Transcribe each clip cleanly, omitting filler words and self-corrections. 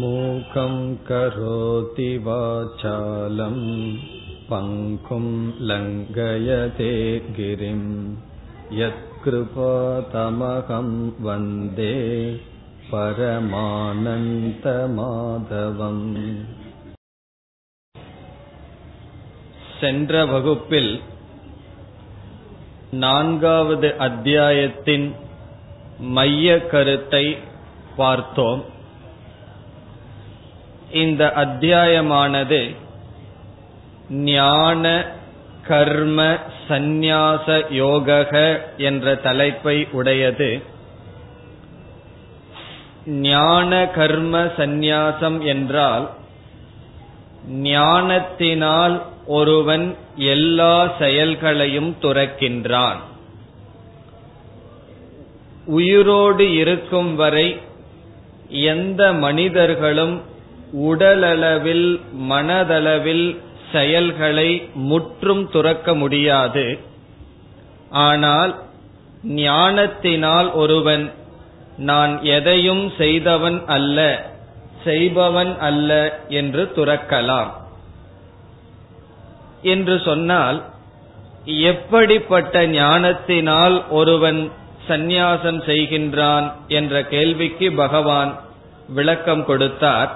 மூகம் கரோதி வாசாலம் பங்கும் லங்கயதே கிரிம் யத்கிருபா தமகம் வந்தே பரமானந்த மாதவம். சென்ற வகுப்பில் 4வது அத்தியாயத்தின் மைய கருத்தை பார்த்தோம். இந்த அத்தியாயமானது ஞான கர்ம சந்நியாச யோகக என்ற தலைப்பை உடையது. ஞான கர்ம சந்நியாசம் என்றால் ஞானத்தினால் ஒருவன் எல்லா செயல்களையும் துறக்கின்றான். உயிரோடு இருக்கும் வரை எந்த மனிதர்களும் உடலளவில் மனதளவில் செயல்களை முற்றும் துறக்க முடியாது. ஆனால் ஞானத்தினால் ஒருவன் நான் எதையும் செய்தவன் அல்ல, செய்பவன் அல்ல என்று துறக்கலாம் என்று சொன்னால், எப்படிப்பட்ட ஞானத்தினால் ஒருவன் சந்நியாசம் செய்கின்றான் என்ற கேள்விக்கு பகவான் விளக்கம் கொடுத்தார்.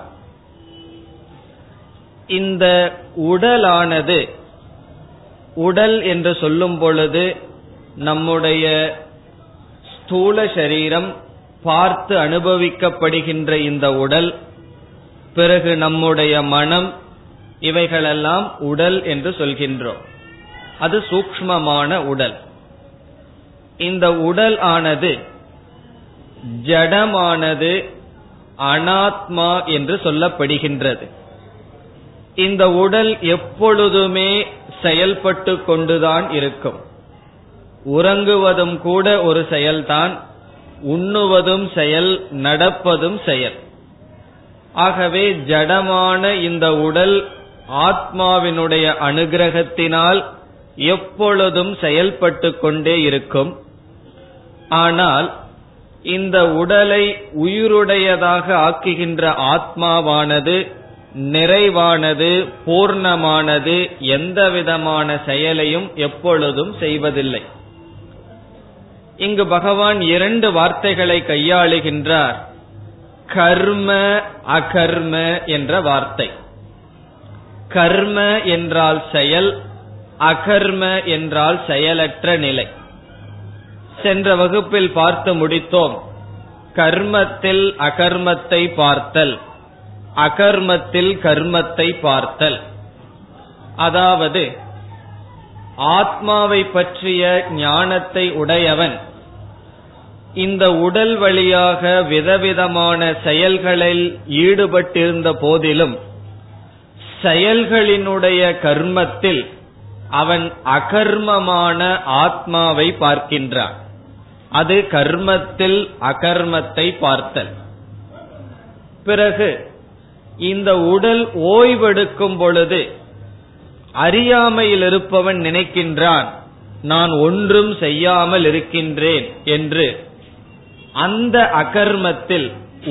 இந்த உடலானது, உடல் என்று சொல்லும் பொழுது நம்முடைய ஸ்தூல சரீரம், பார்த்து அனுபவிக்கப்படுகின்ற இந்த உடல், பிறகு நம்முடைய மனம், இவைகளெல்லாம் உடல் என்று சொல்கின்றோம். அது சூக்ஷ்மமான உடல். இந்த உடல் ஆனது ஜடமானது, அனாத்மா என்று சொல்லப்படுகின்றது. இந்த உடல் எப்பொழுதுமே செயல்பட்டு கொண்டுதான் இருக்கும். உறங்குவதும் கூட ஒரு செயல்தான், உண்ணுவதும் செயல், நடப்பதும் செயல். ஆகவே ஜடமான இந்த உடல் ஆத்மாவினுடைய அனுகிரகத்தினால் எப்பொழுதும் செயல்பட்டு கொண்டே இருக்கும். ஆனால் இந்த உடலை உயிருடையதாக ஆக்குகின்ற ஆத்மாவானது நிறைவானது, பூர்ணமானது, எந்தவிதமான செயலையும் எப்பொழுதும் செய்வதில்லை. இங்கு பகவான் 2 வார்த்தைகளை கையாளுகின்றார். கர்ம, அகர்ம என்ற வார்த்தை. கர்ம என்றால் செயல், அகர்ம என்றால் செயலற்ற நிலை. சென்ற வகுப்பில் பார்த்து முடித்தோம். கர்மத்தில் அகர்மத்தை பார்த்தல், அகர்மத்தில் கர்மத்தை பார்த்தல். அதாவது ஆத்மாவை பற்றிய ஞானத்தை உடையவன் இந்த உடல் வழியாக விதவிதமான செயல்களில் ஈடுபட்டிருந்த போதிலும் செயல்களினுடைய கர்மத்தில் அவன் அகர்மமான ஆத்மாவை பார்க்கின்றான். அது கர்மத்தில் அகர்மத்தை பார்த்தல். பிறகு இந்த உடல் ஓய்வெடுக்கும் பொழுது அறியாமையில் இருப்பவன் நினைக்கின்றான், நான் ஒன்றும் செய்யாமல் இருக்கின்றேன் என்று. அந்த அகர்மத்தில்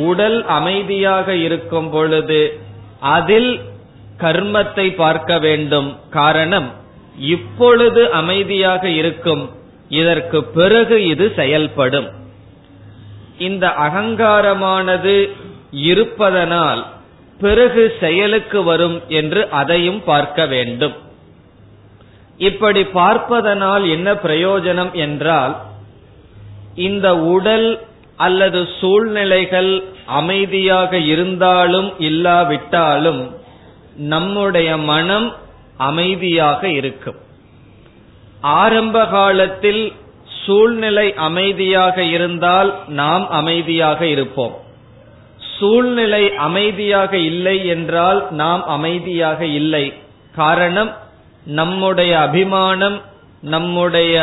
உடல் அமைதியாக இருக்கும் பொழுது அதில் கர்மத்தை பார்க்க வேண்டும். காரணம், இப்பொழுது அமைதியாக இருக்கும், இதற்கு பிறகு இது செயல்படும். இந்த அகங்காரமானது இருப்பதனால் பிறகு செயலுக்கு வரும் என்று அதையும் பார்க்க வேண்டும். இப்படி பார்ப்பதனால் என்ன பிரயோஜனம் என்றால், இந்த உடல் அல்லது சூழ்நிலைகள் அமைதியாக இருந்தாலும் இல்லாவிட்டாலும் நம்முடைய மனம் அமைதியாக இருக்கும். ஆரம்ப காலத்தில் சூழ்நிலை அமைதியாக இருந்தால் நாம் அமைதியாக இருப்போம். சூழ்நிலை அமைதியாக இல்லை என்றால் நாம் அமைதியாக இல்லை. காரணம், நம்முடைய அபிமானம், நம்முடைய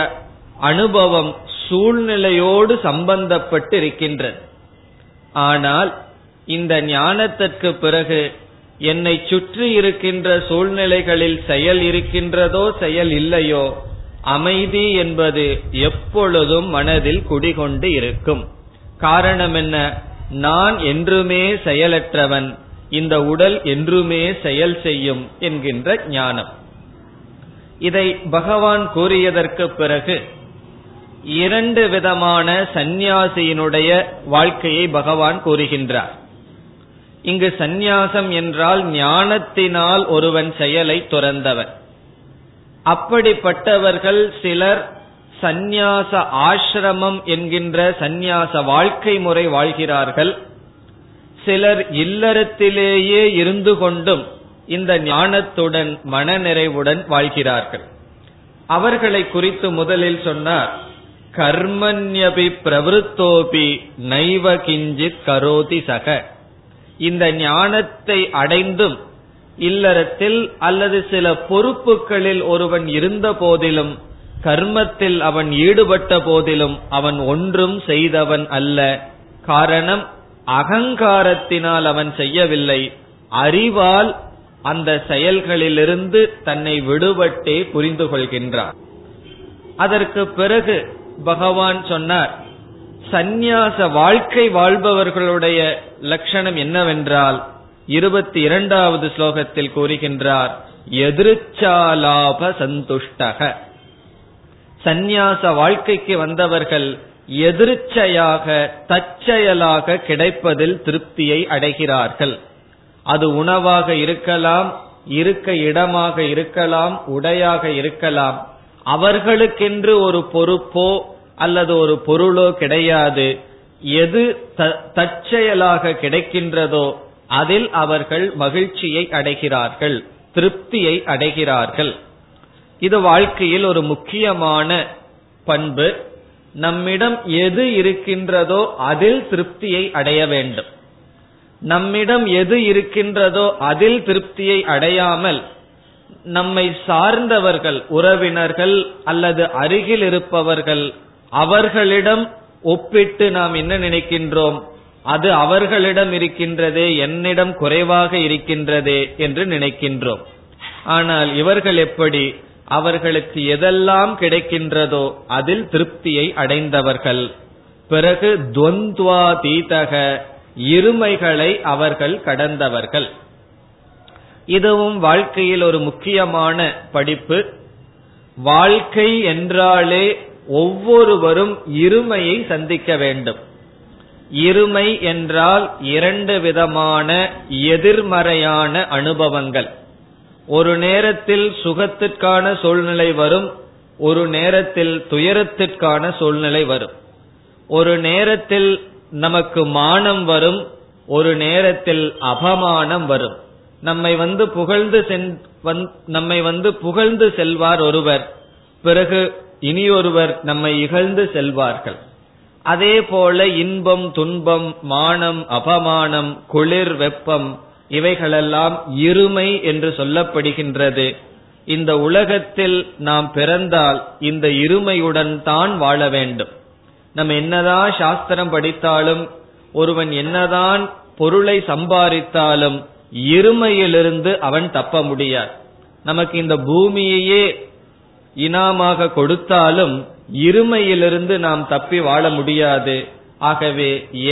அனுபவம் சூழ்நிலையோடு சம்பந்தப்பட்டு இருக்கின்றது. ஆனால் இந்த ஞானத்திற்கு பிறகு என்னை சுற்றி இருக்கின்ற சூழ்நிலைகளில் செயல் இருக்கின்றதோ செயல் இல்லையோ, அமைதி என்பது எப்பொழுதும் மனதில் குடிகொண்டு இருக்கும். காரணம் என்ன? நான் என்றுமே செயலற்றவன், இந்த உடல் என்றுமே செயல் செய்யும் என்கின்ற ஞானம். இதை பகவான் கூறியதற்கு பிறகு இரண்டு விதமான சந்நியாசியினுடைய வாழ்க்கையை பகவான் கூறுகின்றார். இங்கு சந்நியாசம் என்றால் ஞானத்தினால் ஒருவன் செயலை துறந்தவன். அப்படிப்பட்டவர்கள் சிலர் சந்நியாச ஆசிரமம் என்கின்ற சந்நியாச வாழ்க்கை முறை வாழ்கிறார்கள். சிலர் இல்லறத்திலேயே இருந்து கொண்டும் இந்த ஞானத்துடன் மனநிறைவுடன் வாழ்கிறார்கள். அவர்களை குறித்து முதலில் சொன்னார், கர்மண்யபி பிரவருத்தோபி நைவ கிஞ்சித் கரோதி சக. இந்த ஞானத்தை அடைந்தும் இல்லறத்தில் அல்லது சில பொறுப்புகளில் ஒருவன் இருந்த போதிலும், கர்மத்தில் அவன் ஈடுபட்ட போதிலும் அவன் ஒன்றும் செய்தவன் அல்ல. காரணம், அகங்காரத்தினால் அவன் செய்யவில்லை, அறிவால் அந்த செயல்களிலிருந்து தன்னை விடுபட்டே புரிந்து கொள்கின்றார். அதற்கு பிறகு பகவான் சொன்னார், சந்நியாச வாழ்க்கை வாழ்பவர்களுடைய லட்சணம் என்னவென்றால் 22வது ஸ்லோகத்தில் கூறுகின்றார், எதிர்ச்சாலாப சந்துஷ்டக. சந்நியாச வாழ்க்கைக்கு வந்தவர்கள் எதிர்ச்சையாக தற்செயலாக கிடைப்பதில் திருப்தியை அடைகிறார்கள். அது உணவாக இருக்கலாம், இருக்க இடமாக இருக்கலாம், உடையாக இருக்கலாம். அவர்களுக்கென்று ஒரு பொறுப்போ அல்லது ஒரு பொருளோ கிடையாது. எது தற்செயலாக கிடைக்கின்றதோ அதில் அவர்கள் மகிழ்ச்சியை அடைகிறார்கள், திருப்தியை அடைகிறார்கள். இது வாழ்க்கையில் ஒரு முக்கியமான பண்பு. நம்மிடம் எது இருக்கின்றதோ அதில் திருப்தியை அடைய வேண்டும். நம்மிடம் எது இருக்கின்றதோ அதில் திருப்தியை அடையாமல் நம்மை சார்ந்தவர்கள், உறவினர்கள் அல்லது அருகில் இருப்பவர்கள், அவர்களிடம் ஒப்பிட்டு நாம் என்ன நினைக்கின்றோம், அது அவர்களிடம் இருக்கின்றதே, என்னிடம் குறைவாக இருக்கின்றதே என்று நினைக்கின்றோம். ஆனால் இவர்கள் எப்படி, அவர்களுக்கு எதெல்லாம் கிடைக்கின்றதோ அதில் திருப்தியை அடைந்தவர்கள். பிறகு துவந்த்வாதீதக, இருமைகளை அவர்கள் கடந்தவர்கள். இதுவும் வாழ்க்கையில் ஒரு முக்கியமான படிப்பு. வாழ்க்கை என்றாலே ஒவ்வொருவரும் இருமையை சந்திக்க வேண்டும். இருமை என்றால் இரண்டு விதமான எதிர்மறையான அனுபவங்கள். ஒரு நேரத்தில் சுகத்திற்கான சூழ்நிலை வரும், ஒரு நேரத்தில் துயரத்திற்கான சூழ்நிலை வரும். ஒரு நேரத்தில் நமக்கு மானம் வரும், ஒரு நேரத்தில் அபமானம் வரும். நம்மை வந்து புகழ்ந்து செல்வார் ஒருவர், பிறகு இனியொருவர் நம்மை இகழ்ந்து செல்வார்கள். அதே போல இன்பம், துன்பம், மானம், அபமானம், குளிர், வெப்பம், இவைகளெல்லாம் இருமை என்று சொல்லப்படுகின்றது. இந்த உலகத்தில் நாம் பிறந்தால் இந்த இருமையுடன் தான் வாழ வேண்டும். நம்ம என்னதான் சாஸ்திரம் படித்தாலும், ஒருவன் என்னதான் பொருளை சம்பாதித்தாலும் இருமையிலிருந்து அவன் தப்ப முடியாது. நமக்கு இந்த பூமியையே இனாமாக கொடுத்தாலும் இருமையிலிருந்து நாம் தப்பி வாழ முடியாது. ஆகவே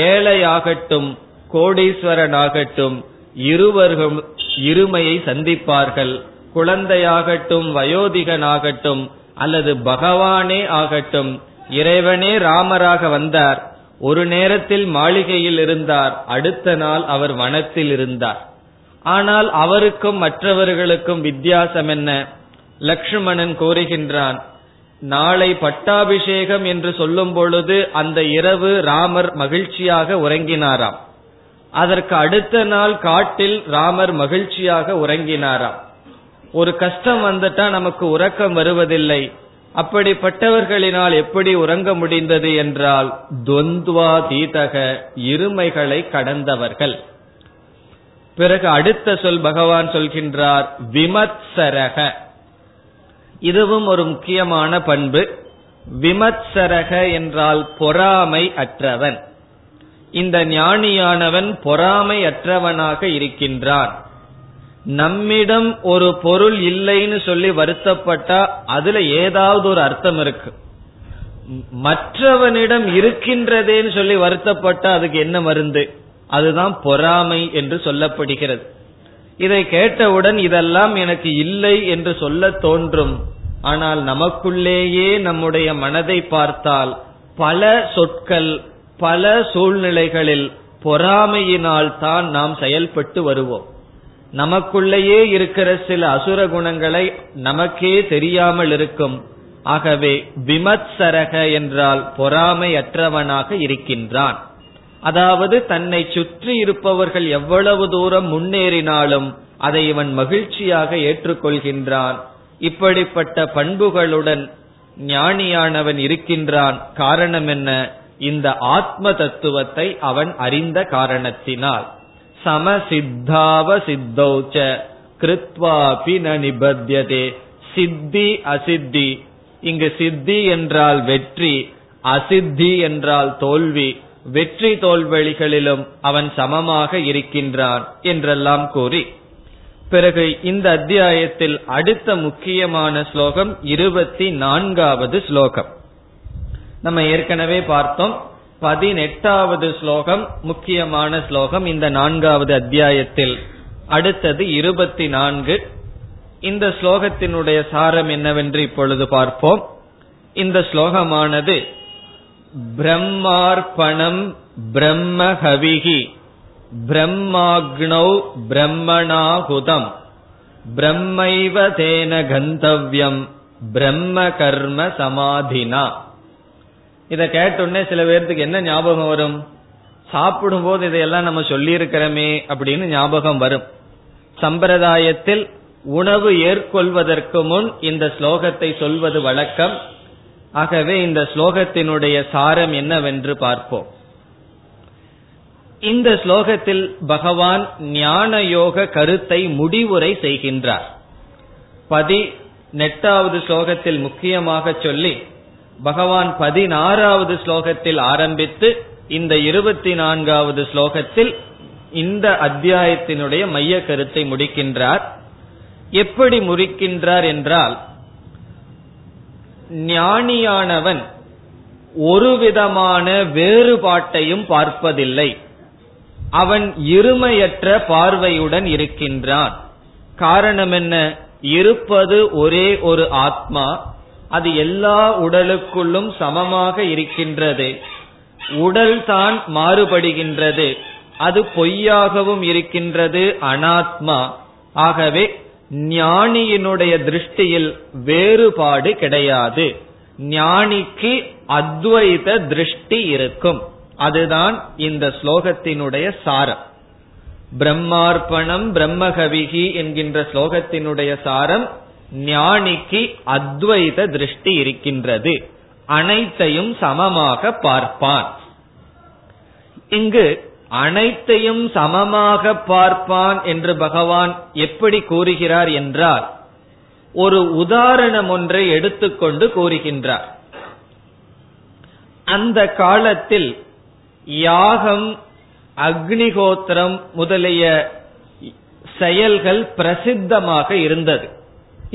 ஏழையாகட்டும் கோடீஸ்வரனாகட்டும் இருவரும் இருமையை சந்திப்பார்கள். குழந்தையாகட்டும் வயோதிகனாகட்டும் அல்லது பகவானே ஆகட்டும், இறைவனே ராமராக வந்தார், ஒரு நேரத்தில் மாளிகையில் இருந்தார், அடுத்த நாள் அவர் வனத்தில் இருந்தார். ஆனால் அவருக்கும் மற்றவர்களுக்கும் வித்தியாசம் என்ன? லக்ஷ்மணன் கூறுகின்றான், நாளை பட்டாபிஷேகம் என்று சொல்லும் பொழுது அந்த இரவு ராமர் மகிழ்ச்சியாக உறங்கினாராம், அதற்கு அடுத்த நாள் காட்டில் ராமர் மகிழ்ச்சியாக உறங்கினாராம். ஒரு கஷ்டம் வந்துட்டா நமக்கு உறக்கம் வருவதில்லை. அப்படிப்பட்டவர்களினால் எப்படி உறங்க முடிந்தது என்றால் துவந்த்வாதீதக, இருமைகளை கடந்தவர்கள். பிறகு அடுத்த சொல் பகவான் சொல்கின்றார், விமத்சரக. இதுவும் ஒரு முக்கியமான பண்பு. விமத்சரக என்றால் பொறாமை அற்றவன். இந்த ஞானியானவன் பொறாமை அற்றவனாக இருக்கின்றான். நம்மிடம் ஒரு பொருள் இல்லைன்னு சொல்லி வருத்தப்பட்டா அதுல ஏதாவது ஒரு அர்த்தம் இருக்கு. மற்றவனிடம் இருக்கின்றதேன்னு சொல்லி வருத்தப்பட்ட அதுக்கு என்ன மருந்து? அதுதான் பொறாமை என்று சொல்லப்படுகிறது. இதை கேட்டவுடன் இதெல்லாம் எனக்கு இல்லை என்று சொல்ல தோன்றும். ஆனால் நமக்குள்ளேயே நம்முடைய மனதை பார்த்தால் பல சொற்கள் பல சூழ்நிலைகளில் பொறாமையினால் தான் நாம் செயல்பட்டு வருவோம். நமக்குள்ளேயே இருக்கிற சில அசுர குணங்களை நமக்கே தெரியாமல் இருக்கும். ஆகவே விமத்சரக என்றால் பொறாமையற்றவனாக இருக்கின்றான். அதாவது தன்னை சுற்றி இருப்பவர்கள் எவ்வளவு தூரம் முன்னேறினாலும் அதை இவன் மகிழ்ச்சியாக ஏற்றுக்கொள்கின்றான். இப்படிப்பட்ட பண்புகளுடன் ஞானியானவன் இருக்கின்றான். காரணம் என்ன? இந்த ஆத்ம தத்துவத்தை அவன் அறிந்த காரணத்தினால் சமசித்தாவ சித்தௌச்ச கிருத்வாபி ந நிபத்யதே. சித்தி அசித்தி, இங்கு சித்தி என்றால் வெற்றி, அசித்தி என்றால் தோல்வி. வெற்றி தோல்வழிகளிலும் அவன் சமமாக இருக்கின்றான் என்றெல்லாம் கூறி பிறகு இந்த அத்தியாயத்தில் அடுத்த முக்கியமான ஸ்லோகம் 24வது ஸ்லோகம். நம்ம ஏற்கனவே பார்த்தோம் 18வது ஸ்லோகம் முக்கியமான ஸ்லோகம் இந்த 4வது அத்தியாயத்தில். அடுத்தது 24. இந்த ஸ்லோகத்தினுடைய சாரம் என்னவென்று இப்பொழுது பார்ப்போம். இந்த ஸ்லோகமானது பிரம்மார்ப்பணம் பிரம்மஹவிஹி பிரம்மாக்னௌ பிரம்மணாஹுதம் பிரம்மைவ தேன கந்தவ்யம் பிரம்ம கர்ம சமாதினா. இத கேட்டோடனே சில பேர்த்துக்கு என்ன ஞாபகம் வரும்? சாப்பிடும் போது இதையெல்லாம் நம்ம சொல்லி இருக்கிறோமே அப்படின்னு ஞாபகம் வரும். சம்பிரதாயத்தில் உணவு ஏற்கொள்வதற்கு முன் இந்த ஸ்லோகத்தை சொல்வது வழக்கம். ஆகவே இந்த ஸ்லோகத்தினுடைய சாரம் என்னவென்று பார்ப்போம். இந்த ஸ்லோகத்தில் பகவான் ஞான யோக கருத்தை முடிவுரை செய்கின்றார். 18வது ஸ்லோகத்தில் முக்கியமாக சொல்லி பகவான் 16வது ஸ்லோகத்தில் ஆரம்பித்து இந்த 24வது ஸ்லோகத்தில் இந்த அத்தியாயத்தினுடைய மைய கருத்தை முடிக்கின்றார். எப்படி முடிக்கின்றார் என்றால், ஞானியானவன் ஒரு விதமான வேறுபாட்டையும் பார்ப்பதில்லை, அவன் இருமையற்ற பார்வையுடன் இருக்கின்றான். காரணம் என்ன? இருப்பது ஒரே ஒரு ஆத்மா, அது எல்லா உடலுக்குள்ளும் சமமாக இருக்கின்றது. உடல் தான் மாறுபடுகின்றது, அது பொய்யாகவும் இருக்கின்றது, அனாத்மா. ஆகவே ஞானியினுடைய திருஷ்டியில் வேறுபாடு கிடையாது. ஞானிக்கு அத்வைத திருஷ்டி இருக்கும். அதுதான் இந்த ஸ்லோகத்தினுடைய சாரம். பிரம்மார்ப்பணம் பிரம்மகவிகி என்கின்ற ஸ்லோகத்தினுடைய சாரம், ஞானிக்கு அத்வைத திருஷ்டி இருக்கின்றது, அனைத்தையும் சமமாக பார்ப்பான். இங்கு அனைத்தையும் சமமாக பார்ப்பான் என்று பகவான் எப்படி கூறுகிறார் என்றால், ஒரு உதாரணம் ஒன்றை எடுத்துக்கொண்டு கூறுகின்றார். அந்த காலத்தில் யாகம், அக்னிகோத்திரம் முதலிய செயல்கள் பிரசித்தமாக இருந்தது.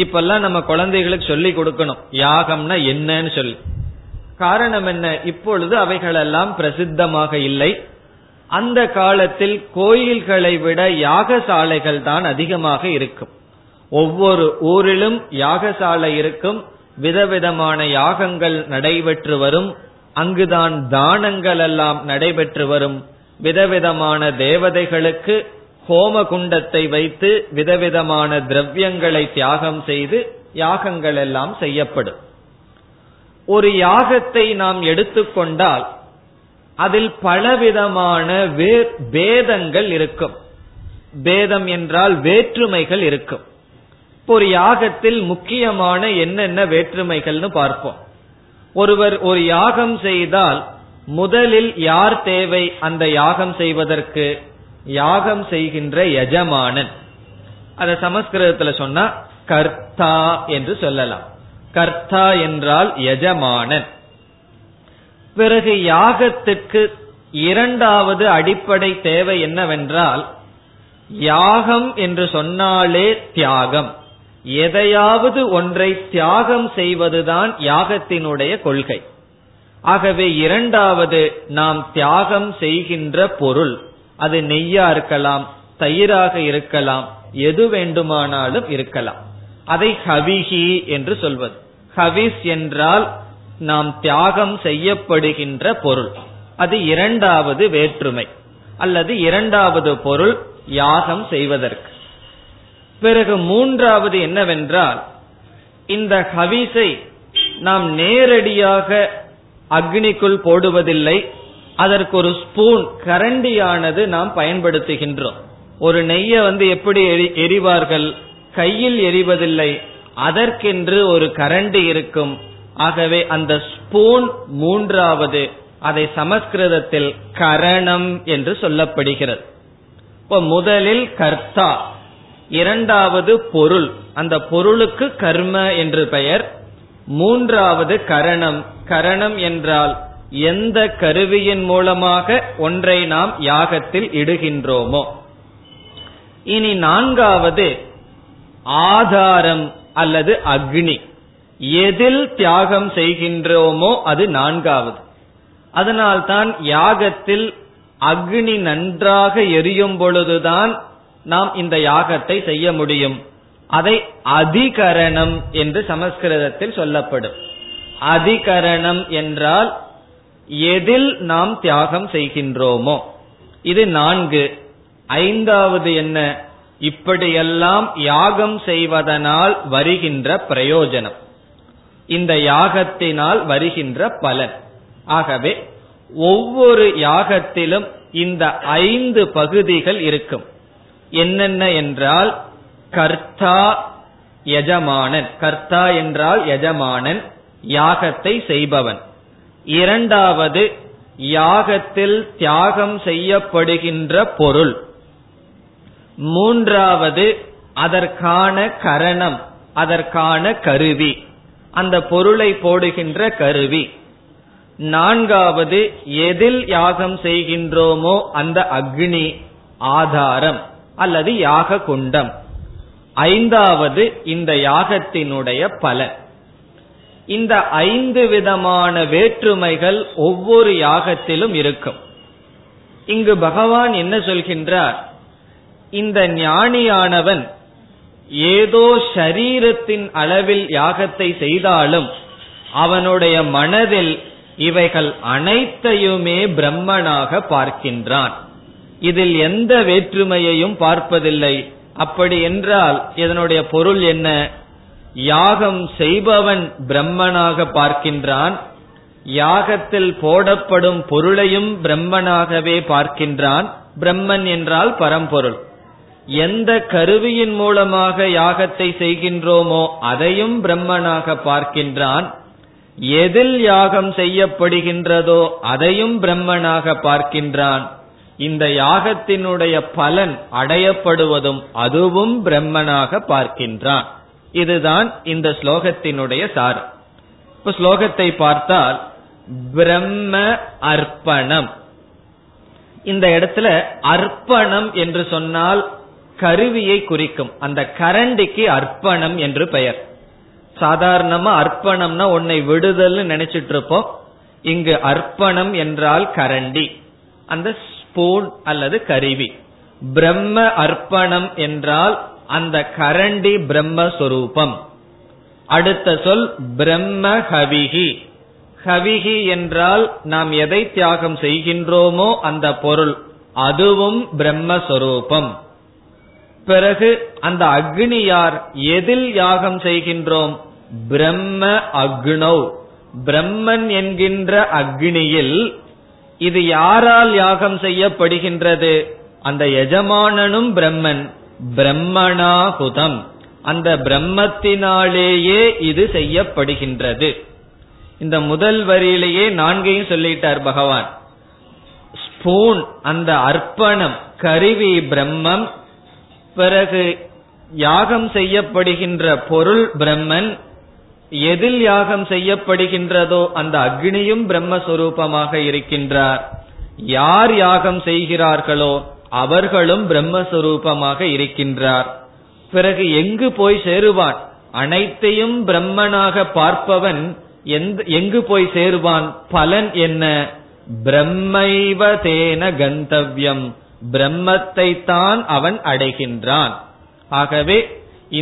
இப்பெல்லாம் நம்ம குழந்தைகளுக்கு சொல்லி கொடுக்கணும் யாகம்னா என்னன்னு சொல்லி. காரணம் என்ன? இப்பொழுது அவைகளெல்லாம் பிரசித்தமாக இல்லை. அந்த காலத்தில் கோயில்களை விட யாகசாலைகள் தான் அதிகமாக இருக்கும். ஒவ்வொரு ஊரிலும் யாகசாலை இருக்கும், விதவிதமான யாகங்கள் நடைபெற்று வரும், அங்குதான் தானங்கள் எல்லாம் நடைபெற்று வரும். விதவிதமான தேவதைகளுக்கு ஹோம குண்டத்தை வைத்து விதவிதமான திரவியங்களை தியாகம் செய்து யாகங்கள் எல்லாம் செய்யப்படும். ஒரு யாகத்தை நாம் எடுத்துக்கொண்டால் அதில் பலவிதமான பேதங்கள் இருக்கும். பேதம் என்றால் வேற்றுமைகள் இருக்கும். ஒரு யாகத்தில் முக்கியமான என்னென்ன வேற்றுமைகள்னு பார்ப்போம். ஒருவர் ஒரு யாகம் செய்தால் முதலில் யார் தேவை அந்த யாகம் செய்வதற்கு? யாகம் செய்கின்ற எஜமானன். அத சமஸ்கிருதத்துல சொன்னா கர்த்தா என்று சொல்லலாம். கர்த்தா என்றால் எஜமானன். பிறகு யாகத்துக்கு இரண்டாவது அடிப்படை தேவை என்னவென்றால், யாகம் என்று சொன்னாலே தியாகம், எதையாவது ஒன்றை தியாகம் செய்வதுதான் யாகத்தினுடைய கொள்கை. ஆகவே இரண்டாவது நாம் தியாகம் செய்கின்ற பொருள், அது நெய்யா இருக்கலாம், தயிராக இருக்கலாம், எது வேண்டுமானாலும் இருக்கலாம். அதை ஹவிஹி என்று சொல்வது. ஹவிஸ் என்றால் நாம் தியாகம் செய்யப்படுகின்ற பொருள். அது இரண்டாவது வேற்றுமை அல்லது இரண்டாவது பொருள் யாகம் செய்வதற்கு. பிறகு மூன்றாவது என்னவென்றால், இந்த ஹவிஸை நாம் நேரடியாக அக்னிக்குள் போடுவதில்லை, அதற்கு ஒரு ஸ்பூன் கரண்டியானது நாம் பயன்படுத்துகின்றோம். ஒரு நெய்ய எப்படி எரிவார்கள், கையில் எரிவதில்லை, அதற்கென்று ஒரு கரண்டி இருக்கும். ஆகவே அந்த ஸ்பூன் மூன்றாவது. அதை சமஸ்கிருதத்தில் கரணம் என்று சொல்லப்படுகிறது. இப்போ முதலில் கர்த்தா, இரண்டாவது பொருள், அந்த பொருளுக்கு கர்ம என்று பெயர், மூன்றாவது கரணம். கரணம் என்றால் எந்த கருவியின் மூலமாக ஒன்றை நாம் யாகத்தில் இடுகின்றோமோ. இனி நான்காவது ஆதாரம் அல்லது அக்னி, எதில் தியாகம் செய்கின்றோமோ அது நான்காவது. அதனால்தான் யாகத்தில் அக்னி நன்றாக எரியும் பொழுதுதான் நாம் இந்த யாகத்தை செய்ய முடியும். அதை அதிகரணம் என்று சமஸ்கிருதத்தில் சொல்லப்படும். அதிகரணம் என்றால் எதில் நாம் தியாகம் செய்கின்றோமோ. இது நான்கு. ஐந்தாவது என்ன, இப்படியெல்லாம் யாகம் செய்வதனால் வருகின்ற பிரயோஜனம், இந்த யாகத்தினால் வருகின்ற பலன். ஆகவே ஒவ்வொரு யாகத்திலும் இந்த 5 பகுதிகள் இருக்கும். என்னென்ன என்றால், கர்த்தா யஜமானன், கர்த்தா என்றால் யஜமானன், யாகத்தை செய்பவன். இரண்டாவது யாகத்தில் தியாகம் செய்யப்படுகின்ற பொருள். மூன்றாவது அதற்கான கரணம், அதற்கான கருவி, அந்த பொருளை போடுகின்ற கருவி. நான்காவது எதில் யாகம் செய்கின்றோமோ அந்த அக்னி, ஆதாரம் அல்லது யாக குண்டம். ஐந்தாவது இந்த யாகத்தினுடைய பலன். இந்த 5 விதமான வேற்றுமைகள் ஒவ்வொரு யாகத்திலும் இருக்கும். இங்கு பகவான் என்ன சொல்கின்றார், இந்த ஞானியானவன் ஏதோ ஷரீரத்தின் அளவில் யாகத்தை செய்தாலும் அவனுடைய மனதில் இவைகள் அனைத்தையுமே பிரம்மனாக பார்க்கின்றான். இதில் எந்த வேற்றுமையையும் பார்ப்பதில்லை. அப்படி என்றால் இதனுடைய பொருள் என்ன? யாகம் செய்பவன் பிரம்மனாக பார்க்கின்றான், யாகத்தில் போடப்படும் பொருளையும் பிரம்மனாகவே பார்க்கின்றான். பிரம்மன் என்றால் பரம்பொருள். எந்த கருவியின் மூலமாக யாகத்தை செய்கின்றோமோ அதையும் பிரம்மனாக பார்க்கின்றான். எதில் யாகம் செய்யப்படுகின்றதோ அதையும் பிரம்மனாக பார்க்கின்றான். இந்த யாகத்தினுடைய பலன் அடையப்படுவதும் அதுவும் பிரம்மனாக பார்க்கின்றான். இதுதான் இந்த ஸ்லோகத்தினுடைய சாரம். இப்ப ஸ்லோகத்தை பார்த்தால் பிரம்ம அர்ப்பணம். இந்த இடத்துல அர்ப்பணம் என்று சொன்னால் கருவியை குறிக்கும். அந்த கரண்டிக்கு அர்ப்பணம் என்று பெயர். சாதாரணமா அர்ப்பணம்னா உன்னை விடுதல்னு நினைச்சிட்டு இருப்போம். இங்கு அர்ப்பணம் என்றால் கரண்டி, அந்த ஸ்பூன் அல்லது கருவி. பிரம்ம அர்ப்பணம் என்றால் அந்த கரண்டி பிரம்மஸ்வரூபம். அடுத்த சொல் பிரம்ம ஹவிஹி. ஹவிஹி என்றால் நாம் எதை தியாகம் செய்கின்றோமோ அந்த பொருள், அதுவும் பிரம்மஸ்வரூபம். பிறகு அந்த அக்னி யார், எதில் யாகம் செய்கின்றோம், பிரம்ம அக்னௌ, பிரம்மன் என்கின்ற அக்னியில். இது யாரால் யாகம் செய்யப்படுகின்றது? அந்த எஜமானனும் பிரம்மன், பிரம்மனாஹுதம், அந்த பிரம்மத்தினாலேயே இது செய்யப்படுகின்றது. இந்த முதல் வரியிலேயே நான்கையும் சொல்லிட்டார் பகவான். ஸ்பூன், அந்த அர்ப்பணம், கருவி பிரம்மம், பிறகு யாகம் செய்யப்படுகின்ற பொருள் பிரம்மன், எதில் யாகம் செய்யப்படுகின்றதோ அந்த அக்னியும் பிரம்மஸ்வரூபமாக இருக்கின்றார், யார் யாகம் செய்கிறார்களோ அவர்களும் பிரம்மஸ்வரூபமாக இருக்கின்றார். பிறகு எங்கு போய் சேருவான்? அனைத்தையும் பிரம்மனாக பார்ப்பவன் எங்கு போய் சேருவான்? பலன் என்ன? பிரம்மைவ தேன கந்தவ்யம், பிரம்மத்தை தான் அவன் அடைகின்றான். ஆகவே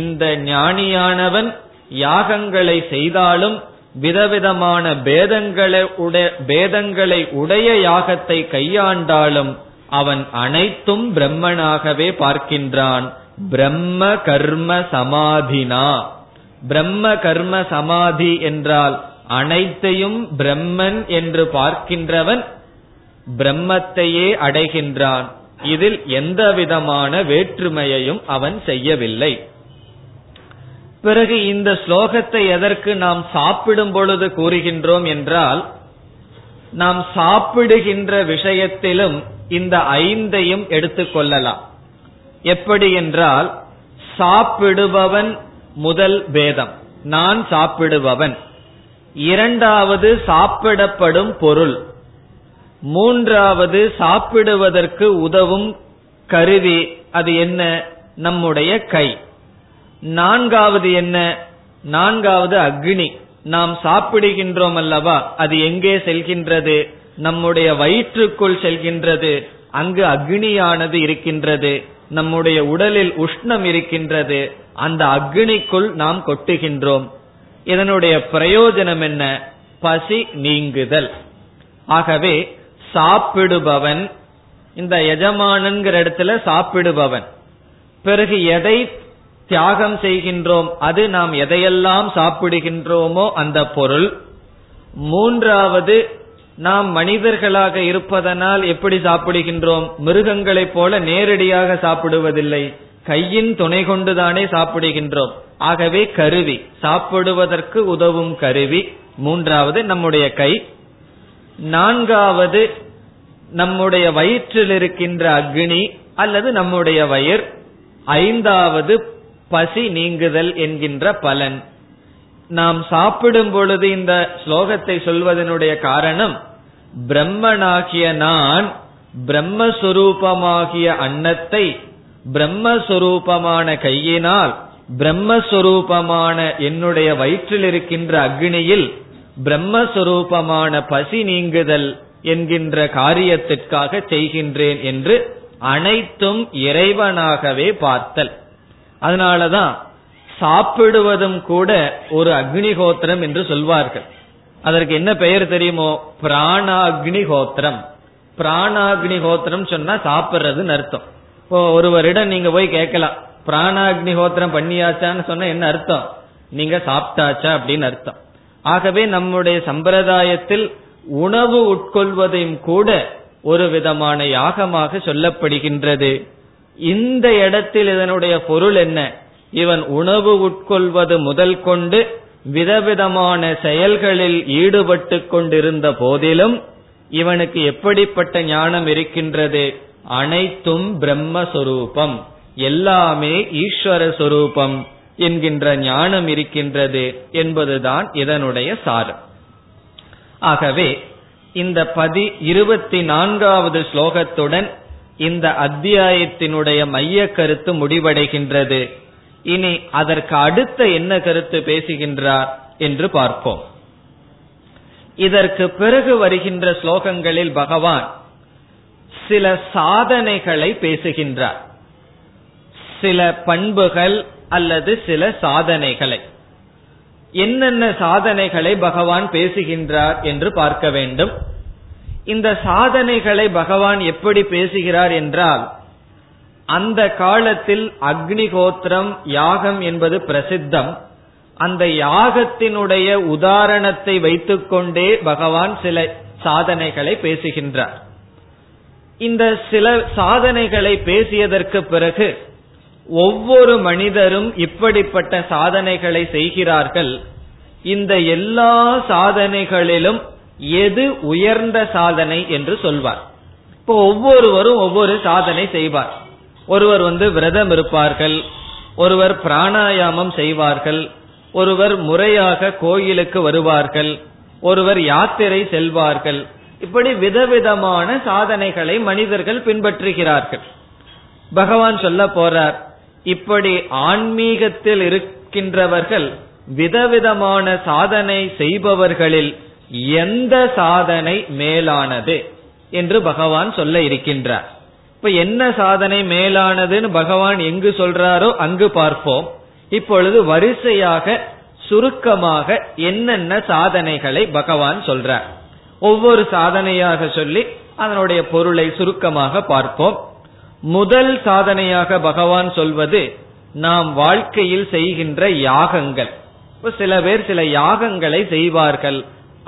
இந்த ஞானியானவன் யாகங்களை செய்தாலும் விதவிதமான பேதங்களை உடைய யாகத்தை கையாண்டாலும் அவன் அனைத்தும் பிரம்மனாகவே பார்க்கின்றான். பிரம்ம கர்ம சமாதினா, பிரம்ம கர்ம சமாதி என்றால் அனைத்தையும் பிரம்மன் என்று பார்க்கின்றவன் பிரம்மத்தையே அடைகின்றான். இதில் எந்த விதமான வேற்றுமையையும் அவன் செய்யவில்லை. பிறகு இந்த ஸ்லோகத்தை எதற்கு நாம் சாப்பிடும் பொழுது கூறுகின்றோம் என்றால், நாம் சாப்பிடுகின்ற விஷயத்திலும் இந்த ஐந்தையும் எடுத்துக்கொள்ளலாம். எப்படி என்றால், சாப்பிடுபவன் முதல் பேதம், நான் சாப்பிடுபவன். இரண்டாவது சாப்பிடப்படும் பொருள். மூன்றாவது சாப்பிடுவதற்கு உதவும் கருவி, அது என்ன? நம்முடைய கை. நான்காவது என்ன? நான்காவது அக்னி. நாம் சாப்பிடுகின்றோம் அல்லவா, அது எங்கே செல்கின்றது? நம்முடைய வயிற்றுக்குள் செல்கின்றது. அங்கு அக்னியானது இருக்கின்றது. நம்முடைய உடலில் உஷ்ணம் இருக்கின்றது. அந்த அக்னிக்குள் நாம் கொட்டுகின்றோம். இதனுடைய பிரயோஜனம் என்ன? பசி நீங்குதல். ஆகவே சாப்பிடுபவன், இந்த எஜமானன்கிற இடத்துல சாப்பிடுபவன். பிறகு எதை தியாகம் செய்கின்றோம், அது நாம் எதையெல்லாம் சாப்பிடுகின்றோமோ அந்த பொருள். மூன்றாவது, நாம் மனிதர்களாக இருப்பதனால் எப்படி சாப்பிடுகின்றோம்? மிருகங்களைப் போல நேரடியாக சாப்பிடுவதில்லை, கையின் துணை கொண்டுதானே சாப்பிடுகின்றோம். ஆகவே கருவி, சாப்பிடுவதற்கு உதவும் கருவி மூன்றாவது நம்முடைய கை. நான்காவது நம்முடைய வயிற்றில் இருக்கின்ற அக்னி அல்லது நம்முடைய வயிறு. ஐந்தாவது பசி நீங்குதல் என்கின்ற பலன். நாம் சாப்பிடும் பொழுது இந்த ஸ்லோகத்தை சொல்வதனுடைய காரணம், பிரம்மனாகிய நான் பிரம்மஸ்வரூபமாகிய அன்னத்தை பிரம்மஸ்வரூபமான கையினால், பிரம்மஸ்வரூபமான என்னுடைய வயிற்றில் இருக்கின்ற அக்னியில் பிரம்மஸ்வரூபமான பசி நீங்குதல் என்கின்ற காரியத்திற்காக செய்கின்றேன் என்று அனைத்தும் இறைவனாகவே பார்த்தல். அதனாலதான் சாப்பிடுவதும் கூட ஒரு அக்னிஹோத்திரம் என்று சொல்வார்கள். அதற்கு என்ன பெயர் தெரியுமோ? பிராணாக்னிஹோத்திரம். பிராணாக்னிஹோத்திரம் சொன்னா சாப்பிடுறதுன்னு அர்த்தம். இப்போ ஒருவரிடம் நீங்க போய் கேட்கலாம், பிராணாக்னிஹோத்திரம் பண்ணியாச்சான்னு சொன்னா என்ன அர்த்தம்? நீங்க சாப்பிட்டாச்சா அப்படின்னு அர்த்தம். ஆகவே நம்முடைய சம்பிரதாயத்தில் உணவு உட்கொள்வதையும் கூட ஒரு விதமான யாகமாக சொல்லப்படுகின்றது. இந்த இடத்தில் இதனுடைய பொருள் என்ன? இவன் உணவு உட்கொள்வது முதல் கொண்டு விதவிதமான செயல்களில் ஈடுபட்டு கொண்டிருந்த போதிலும் இவனுக்கு எப்படிப்பட்ட ஞானம் இருக்கின்றது? அனைத்தும் பிரம்மஸ்வரூபம், எல்லாமே ஈஸ்வர சொரூபம் என்கின்ற ஞானம் இருக்கின்றது என்பதுதான் இதனுடைய சாரம். ஆகவே இந்த 24வது ஸ்லோகத்துடன் இந்த அத்தியாயத்தினுடைய மைய கருத்து முடிவடைகின்றது. இனி அதற்கு அடுத்த என்ன கருத்து பேசுகின்றார் என்று பார்ப்போம். இதற்கு பிறகு வருகின்ற ஸ்லோகங்களில் பகவான் சில சாதனைகளை பேசுகின்றார், சில பண்புகள் அல்லது சில சாதனைகளை. என்னென்ன சாதனைகளை பகவான் பேசுகின்றார் என்று பார்க்க வேண்டும். இந்த சாதனைகளை பகவான் எப்படி பேசுகிறார் என்றால், அந்த காலத்தில் அக்னிஹோத்திரம் யாகம் என்பது பிரசித்தம். அந்த யாகத்தினுடைய உதாரணத்தை வைத்துக்கொண்டே பகவான் சில சாதனைகளை பேசுகின்றார். இந்த சில சாதனைகளை பேசியதற்கு பிறகு ஒவ்வொரு மனிதரும் இப்படிப்பட்ட சாதனைகளை செய்கிறார்கள். இந்த எல்லா சாதனைகளிலும் எது உயர்ந்த சாதனை என்று சொல்வார். இப்போ ஒவ்வொருவரும் ஒவ்வொரு சாதனை செய்வார். ஒருவர் விரதம் இருப்பார்கள், ஒருவர் பிராணாயாமம் செய்வார்கள், ஒருவர் முறையாக கோயிலுக்கு வருவார்கள், ஒருவர் யாத்திரை செல்வார்கள். இப்படி விதவிதமான சாதனைகளை மனிதர்கள் பின்பற்றுகிறார்கள். பகவான் சொல்ல போறார், இப்படி ஆன்மீகத்தில் இருக்கின்றவர்கள் விதவிதமான சாதனை செய்பவர்களில் எந்த சாதனை மேலானது என்று பகவான் சொல்ல இருக்கின்றார். இப்ப என்ன சாதனை மேலானதுன்னு பகவான் எங்கு சொல்றாரோ அங்கு பார்ப்போம். இப்பொழுது வரிசையாக சுருக்கமாக என்னென்ன சாதனைகளை பகவான் சொல்றார் ஒவ்வொரு சாதனையாக சொல்லி அதனுடைய பொருளை சுருக்கமாக பார்ப்போம். முதல் சாதனையாக பகவான் சொல்வது நாம் வாழ்க்கையில் செய்கின்ற யாகங்கள். சில பேர் சில யாகங்களை செய்வார்கள்,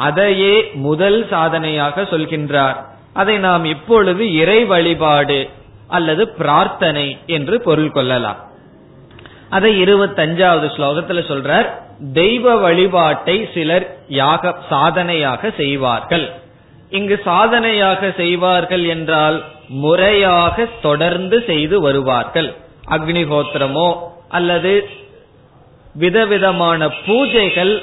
அதையே முதல் சாதனையாக சொல்கின்றார். அதை நாம் இப்பொழுது இறை வழிபாடு அல்லது பிரார்த்தனை என்று பொருள் கொள்ளலாம். அதை 25வது ஸ்லோகத்துல சொல்றார். தெய்வ வழிபாட்டை சிலர் யாக சாதனையாக செய்வார்கள். இங்கு சாதனையாக செய்வார்கள் என்றால் முறையாக தொடர்ந்து செய்து வருவார்கள். அக்னிஹோத்திரமோ அல்லது விதவிதமான பூஜைகள்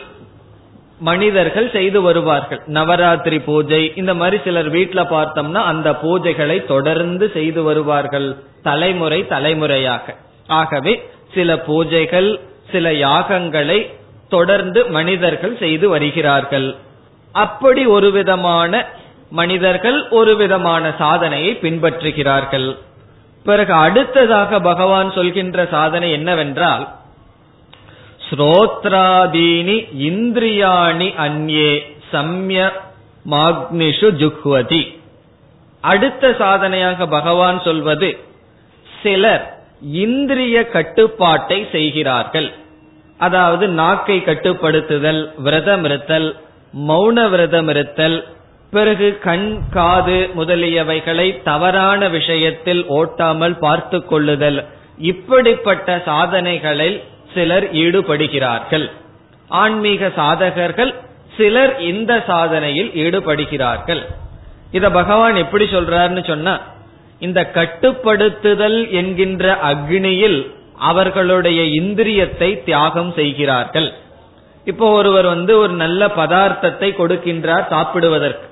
மனிதர்கள் செய்து வருவார்கள். நவராத்திரி பூஜை இந்த மாதிரி சிலர் வீட்டுல பார்த்தோம்னா அந்த பூஜைகளை தொடர்ந்து செய்து வருவார்கள் தலைமுறை தலைமுறையாக. ஆகவே சில பூஜைகள் சில யாகங்களை தொடர்ந்து மனிதர்கள் செய்து வருகிறார்கள். அப்படி ஒரு விதமான மனிதர்கள் ஒரு விதமான சாதனையை பின்பற்றுகிறார்கள். பிறகு அடுத்ததாக பகவான் சொல்கின்ற சாதனை என்னவென்றால் ஸ்ரோத்ராதீனி இந்திரியாணி அன்யே சம்யமாக்னிஷு ஜுஹ்வதி. அடுத்த சாதனையாக பகவான் சொல்வது சிலர் இந்திரிய கட்டுப்பாட்டை செய்கிறார்கள். அதாவது நாக்கை கட்டுப்படுத்துதல், விரதம் இருத்தல், மௌன விரதம் இருத்தல், பிறகு கண் காது முதலியவைகளை தவறான விஷயத்தில் ஓட்டாமல் பார்த்து கொள்ளுதல், இப்படிப்பட்ட சாதனைகளில் சிலர் ஈடுபடுகிறார்கள். ஆன்மீக சாதகர்கள் சிலர் இந்த சாதனையில் ஈடுபடுகிறார்கள். இத பகவான் எப்படி சொல்றாருன்னு சொன்னா, இந்த கட்டுப்படுத்துதல் என்கின்ற அக்னியில் அவர்களுடைய இந்திரியத்தை தியாகம் செய்கிறார்கள். இப்போ ஒருவர் ஒரு நல்ல பதார்த்தத்தை கொடுக்கின்றார் சாப்பிடுவதற்கு.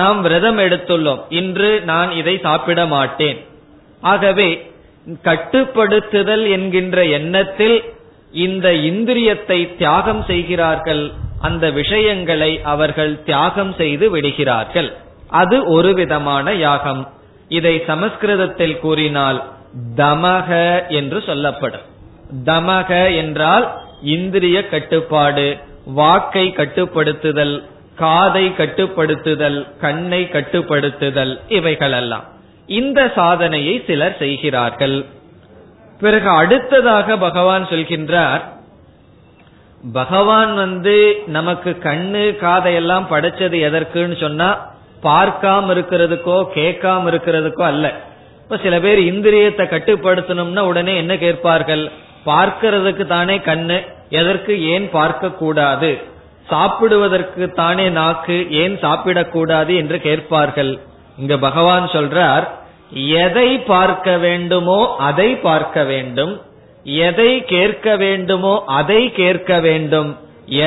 நாம் விரதம் எடுத்துள்ளோம், இன்று நான் இதை சாப்பிட மாட்டேன். ஆகவே கட்டுப்படுத்துதல் என்கின்ற எண்ணத்தில் இந்த இந்திரியத்தை தியாகம் செய்கிறார்கள். அந்த விஷயங்களை அவர்கள் தியாகம் செய்து விடுகிறார்கள். அது ஒரு விதமான யாகம். இதை சமஸ்கிருதத்தில் கூறினால் தமக என்று சொல்லப்படும். தமக என்றால் இந்திரிய கட்டுப்பாடு, வாக்கை கட்டுப்படுத்துதல், காதை கட்டுப்படுத்துதல், கண்ணை கட்டுப்படுத்துதல், இவைகளெல்லாம் இந்த சாதனையை சிலர் செய்கிறார்கள். பிறகு அடுத்ததாக பகவான் சொல்கின்றார், பகவான் நமக்கு கண்ணு காதையெல்லாம் படைச்சது எதற்குன்னு சொன்னா பார்க்காம இருக்கிறதுக்கோ கேட்காம இருக்கிறதுக்கோ அல்ல. இப்ப சில பேர் இந்திரியத்தை கட்டுப்படுத்தணும்னா உடனே என்ன கேட்பார்கள், பார்க்கிறதுக்கு தானே கண்ணு, எதற்கு ஏன் பார்க்க கூடாது, சாப்பிடுவதற்கு தானே நாக்கு, ஏன் சாப்பிடக்கூடாது என்று கேட்பார்கள். இங்க பகவான் சொல்றார், எதை பார்க்க வேண்டுமோ அதை பார்க்க வேண்டும், எதை கேட்க வேண்டுமோ அதை கேட்க வேண்டும்,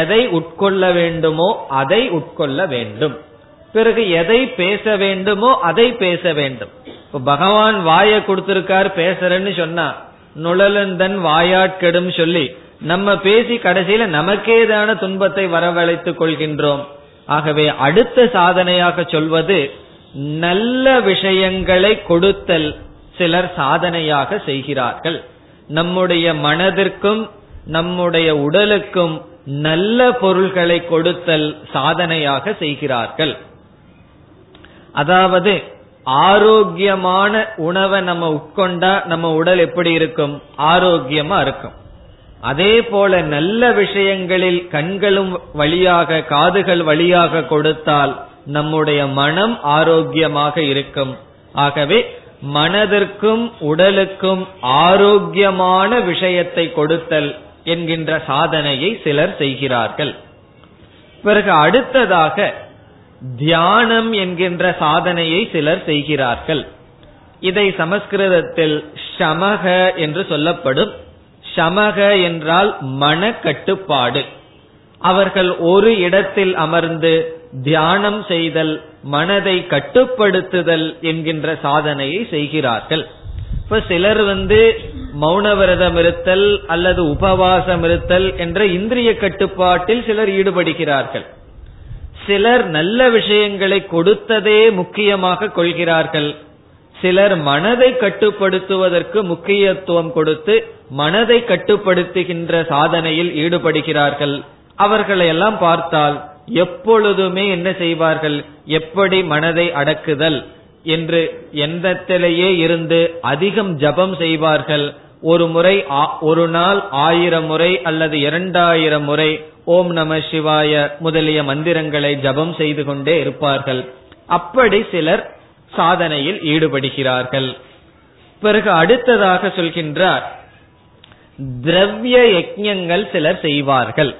எதை உட்கொள்ள வேண்டுமோ அதை உட்கொள்ள வேண்டும், பிறகு எதை பேச வேண்டுமோ அதை பேச வேண்டும். இப்ப பகவான் வாயை கொடுத்திருக்கார் பேசுறேன்னு சொன்னா, நுழலந்தன் வாயாட்கெடும் சொல்லி நம்ம பேசி கடைசியில நமக்கேதான துன்பத்தை வரவழைத்துக் கொள்கின்றோம். ஆகவே அடுத்த சாதனையாக சொல்வது நல்ல விஷயங்களை கொடுத்தல் சிலர் சாதனையாக செய்கிறார்கள். நம்முடைய மனதிற்கும் நம்முடைய உடலுக்கும் நல்ல பொருள்களை கொடுத்தல் சாதனையாக செய்கிறார்கள். அதாவது ஆரோக்கியமான உணவை நம்ம உட்கொண்டா நம்ம உடல் எப்படி இருக்கும், ஆரோக்கியமா இருக்கும். அதே போல நல்ல விஷயங்களில் கண்களும் வழியாக காதுகள் வழியாக கொடுத்தால் நம்முடைய மனம் ஆரோக்கியமாக இருக்கும். ஆகவே மனதிற்கும் உடலுக்கும் ஆரோக்கியமான விஷயத்தை கொடுத்தல் என்கின்ற சாதனையை சிலர் செய்கிறார்கள். பிறகு அடுத்ததாக தியானம் என்கின்ற சாதனையை சிலர் செய்கிறார்கள். இதை சமஸ்கிருதத்தில் ஷமக என்று சொல்லப்படும். ஷமக என்றால் மன கட்டுப்பாடு. அவர்கள் ஒரு இடத்தில் அமர்ந்து தியானம் செய்தல், மனதை கட்டுப்படுத்துதல் என்கின்ற சாதனையை செய்கிறார்கள். இப்ப சிலர் மௌனவிரதம் இருத்தல் அல்லது உபவாசம் இருத்தல் என்ற இந்திரிய கட்டுப்பாட்டில் சிலர் ஈடுபடுகிறார்கள். சிலர் நல்ல விஷயங்களை கொடுத்ததே முக்கியமாக கொள்கிறார்கள். சிலர் மனதை கட்டுப்படுத்துவதற்கு முக்கியத்துவம் கொடுத்து மனதை கட்டுப்படுத்துகின்ற சாதனையில் ஈடுபடுகிறார்கள். அவர்களையெல்லாம் பார்த்தால் எப்பொழுதுமே என்ன செய்வார்கள், எப்படி மனதை அடக்குதல் என்று எண்ணத்திலேயே இருந்து அதிகம் ஜபம் செய்வார்கள். ஒரு நாள் 1000 முறை அல்லது 2000 முறை ஓம் நம சிவாய முதலிய மந்திரங்களை ஜபம் செய்து கொண்டே இருப்பார்கள். அப்படி சிலர் சாதனையில் ஈடுபடுகிறார்கள். பிறகு அடுத்ததாக சொல்கின்றார், திரவிய யஜ்ஞங்கள் சிலர் செய்வார்கள்.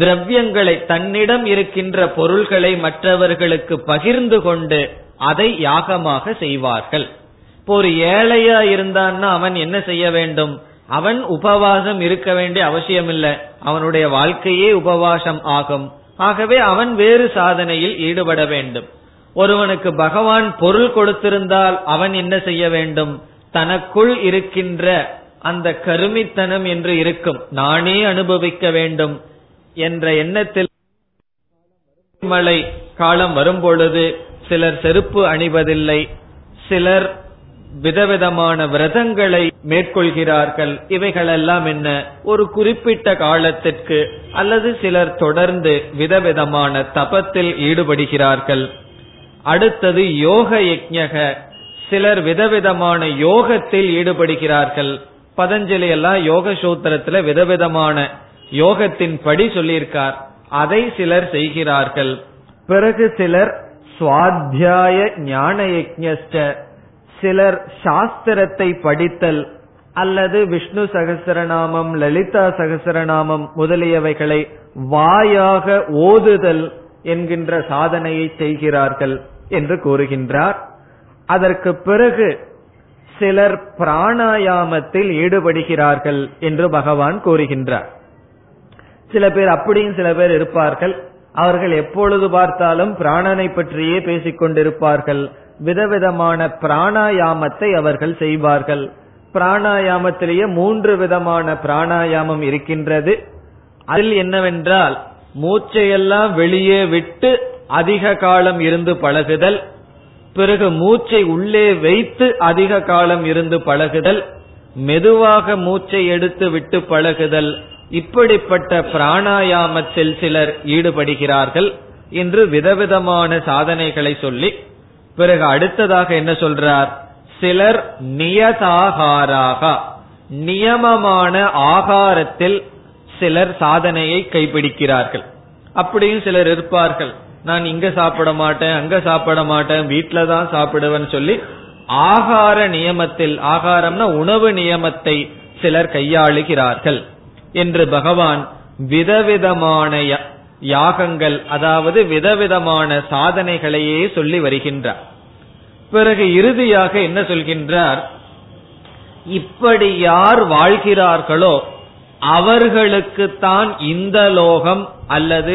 திரவியங்களை, தன்னிடம் இருக்கின்ற பொருள்களை மற்றவர்களுக்கு பகிர்ந்து கொண்டு அதை யாகமாக செய்வார்கள். இப்போ ஒரு ஏழையா இருந்தான்னா அவன் என்ன செய்ய வேண்டும்? அவன் உபவாசம் இருக்க வேண்டிய அவசியம் இல்லை, அவனுடைய வாழ்க்கையே உபவாசம் ஆகும். ஆகவே அவன் வேறு சாதனையில் ஈடுபட வேண்டும். ஒருவனுக்கு பகவான் பொருள் கொடுத்திருந்தால் அவன் என்ன செய்ய வேண்டும்? தனக்குள் இருக்கின்ற அந்த கருமித்தனம் என்று இருக்கும், நானே அனுபவிக்க வேண்டும் என்ற எண்ணத்தில் மழை காலம் வரும்பொழுது சிலர் செருப்பு அணிவதில்லை, சிலர் விதவிதமான விரதங்களை மேற்கொள்கிறார்கள். இவைகளெல்லாம் என்ன, ஒரு குறிப்பிட்ட காலத்திற்கு, அல்லது சிலர் தொடர்ந்து விதவிதமான தபத்தில் ஈடுபடுகிறார்கள். அடுத்தது யோக யஜ்ஞக, சிலர் விதவிதமான யோகத்தில் ஈடுபடுகிறார்கள். பதஞ்சலி எல்லாம் யோக சூத்திரத்துல விதவிதமான யோகத்தின் படி சொல்லியிருக்கார், அதை சிலர் செய்கிறார்கள். பிறகு சிலர் சுவாத்தியாய ஞான யஜ்ஞஸ்ட, சிலர் சாஸ்திரத்தை படித்தல் அல்லது விஷ்ணு சகஸ்ரநாமம், லலிதா சகஸ்ரநாமம் முதலியவைகளை வாயாக ஓதுதல் என்கின்ற சாதனையை செய்கிறார்கள் என்று கூறுகின்றார். அதற்கு பிறகு சிலர் பிராணாயாமத்தில் ஈடுபடுகிறார்கள் என்று பகவான் கூறுகின்றார். சில பேர் அப்படியும் சில பேர் இருப்பார்கள், அவர்கள் எப்பொழுது பார்த்தாலும் பிராணனை பற்றியே பேசிக்கொண்டிருப்பார்கள். விதவிதமான பிராணாயாமத்தை அவர்கள் செய்வார்கள். பிராணாயாமத்திலேயே 3 விதமான பிராணாயாமம் இருக்கின்றது. அதில் என்னவென்றால், மூச்சையெல்லாம் வெளியே விட்டு அதிக காலம் இருந்து பழகுதல், பிறகு மூச்சை உள்ளே வைத்து அதிக காலம் இருந்து பழகுதல், மெதுவாக மூச்சை எடுத்து விட்டு பழகுதல், இப்படிப்பட்ட பிராணாயாமத்தில் சிலர் ஈடுபடுகிறார்கள் என்று விதவிதமான சாதனைகளை சொல்லி, பிறகு அடுத்ததாக என்ன சொல்றார், சிலர் நியதாகாராக, நியமமான ஆகாரத்தில் சிலர் சாதனையை கைப்பிடிக்கிறார்கள். அப்படியும் சிலர் இருப்பார்கள், நான் இங்க சாப்பிட மாட்டேன், அங்க சாப்பிட மாட்டேன், வீட்டுலதான் சாப்பிடுவேன்னு சொல்லி ஆகார நியமத்தில், ஆகாரம்னா உணவு நியமத்தை சிலர் கையாளுகிறார்கள் என்று பகவான் விதவிதமான யாகங்கள், அதாவது விதவிதமான சாதனைகளையே சொல்லி வருகின்றார். பிறகு இறுதியாக என்ன சொல்கின்றார், இப்படி யார் வாழ்கிறார்களோ அவர்களுக்குத்தான் இந்த லோகம் அல்லது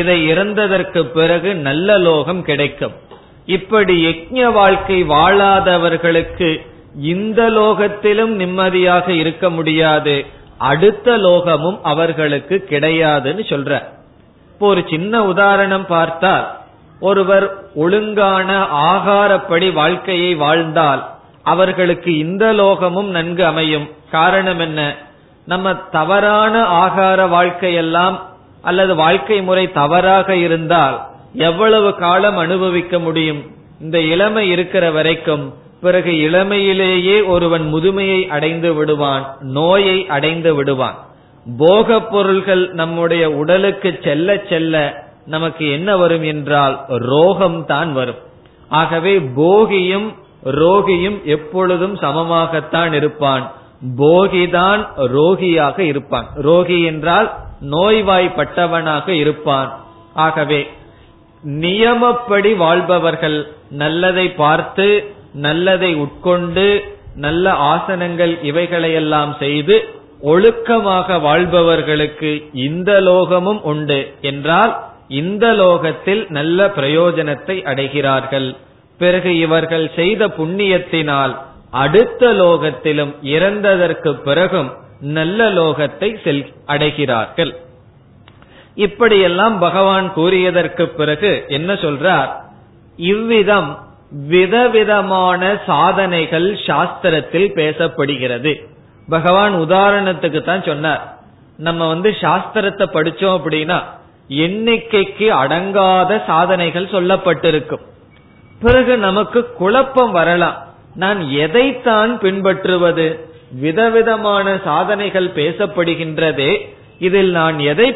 இதை இறந்ததற்கு பிறகு நல்ல லோகம் கிடைக்கும். இப்படி யக்ஞ வாழ்க்கை வாழாதவர்களுக்கு இந்த லோகத்திலும் நிம்மதியாக இருக்க முடியாது, அடுத்த லோகமும் அவர்களுக்கு கிடையாதுன்னு சொல்ற. இப்போ ஒரு சின்ன உதாரணம் பார்த்தால், ஒருவர் ஒழுங்கான ஆகாரப்படி வாழ்க்கையை வாழ்ந்தால் அவர்களுக்கு இந்த லோகமும் நன்கு அமையும். காரணம் என்ன, நம்ம தவறான ஆகார வாழ்க்கையெல்லாம் அல்லது வாழ்க்கை முறை தவறாக இருந்தால் எவ்வளவு காலம் அனுபவிக்க முடியும்? இந்த இளமை இருக்கிற வரைக்கும். பிறகு இளமையிலேயே ஒருவன் முதுமையை அடைந்து விடுவான், நோயை அடைந்து விடுவான். போக பொருள்கள் நம்முடைய உடலுக்கு செல்ல செல்ல நமக்கு என்ன வரும் என்றால் ரோகம்தான் வரும். ஆகவே போகியும் ரோகியும் எப்பொழுதும் சமமாகத்தான் இருப்பான். போகிதான் ரோகியாக இருப்பான், ரோகி என்றால் நோய்வாய்ப்பட்டவனாக இருப்பான். ஆகவே நியமப்படி வாழ்பவர்கள் நல்லதை பார்த்து, நல்லதை உட்கொண்டு, நல்ல ஆசனங்கள் இவைகளையெல்லாம் செய்து ஒழுக்கமாக வாழ்பவர்களுக்கு இந்த லோகமும் உண்டு என்றால் இந்த லோகத்தில் நல்ல பிரயோஜனத்தை அடைகிறார்கள். பிறகு இவர்கள் செய்த புண்ணியத்தினால் அடுத்த லோகத்திலும் இறந்ததற்கு பிறகும் நல்ல லோகத்தை அடைகிறார்கள். இப்படியெல்லாம் பகவான் கூறியதற்கு பிறகு என்ன சொல்றார்? இவ்விதம் விதவிதமான சாதனைகள் சாஸ்திரத்தில் பேசப்படுகிறது. பகவான் உதாரணத்துக்கு தான் சொன்னார், நம்ம சாஸ்திரத்தை படிச்சோம் அப்படின்னா எண்ணிக்கைக்கு அடங்காத சாதனைகள் சொல்லப்பட்டிருக்கும். பிறகு நமக்கு குழப்பம் வரலாம், நான் எதைத்தான் பின்பற்றுவது? விதவிதமான சாதனைகள் பேசப்படுகின்றதே, இதில் நான் எதை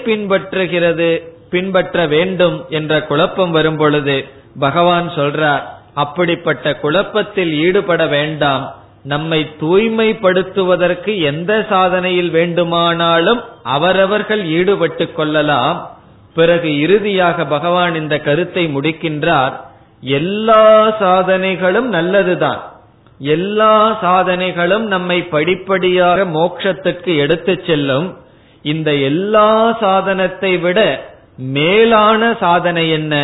பின்பற்ற வேண்டும் என்ற குழப்பம் வரும் பொழுது பகவான் சொல்றார், அப்படிப்பட்ட குழப்பத்தில் ஈடுபட வேண்டாம். நம்மை தூய்மைப்படுத்துவதற்கு எந்த சாதனையில் வேண்டுமானாலும் அவரவர்கள் ஈடுபட்டு கொள்ளலாம். பிறகு இறுதியாக பகவான் இந்த கருத்தை முடிக்கின்றார், எல்லா சாதனைகளும் நல்லதுதான், எல்லா சாதனைகளும் நம்மை படிப்படியாக மோட்சத்துக்கு எடுத்து செல்லும். இந்த எல்லா சாதனத்தை விட மேலான சாதனை என்ன?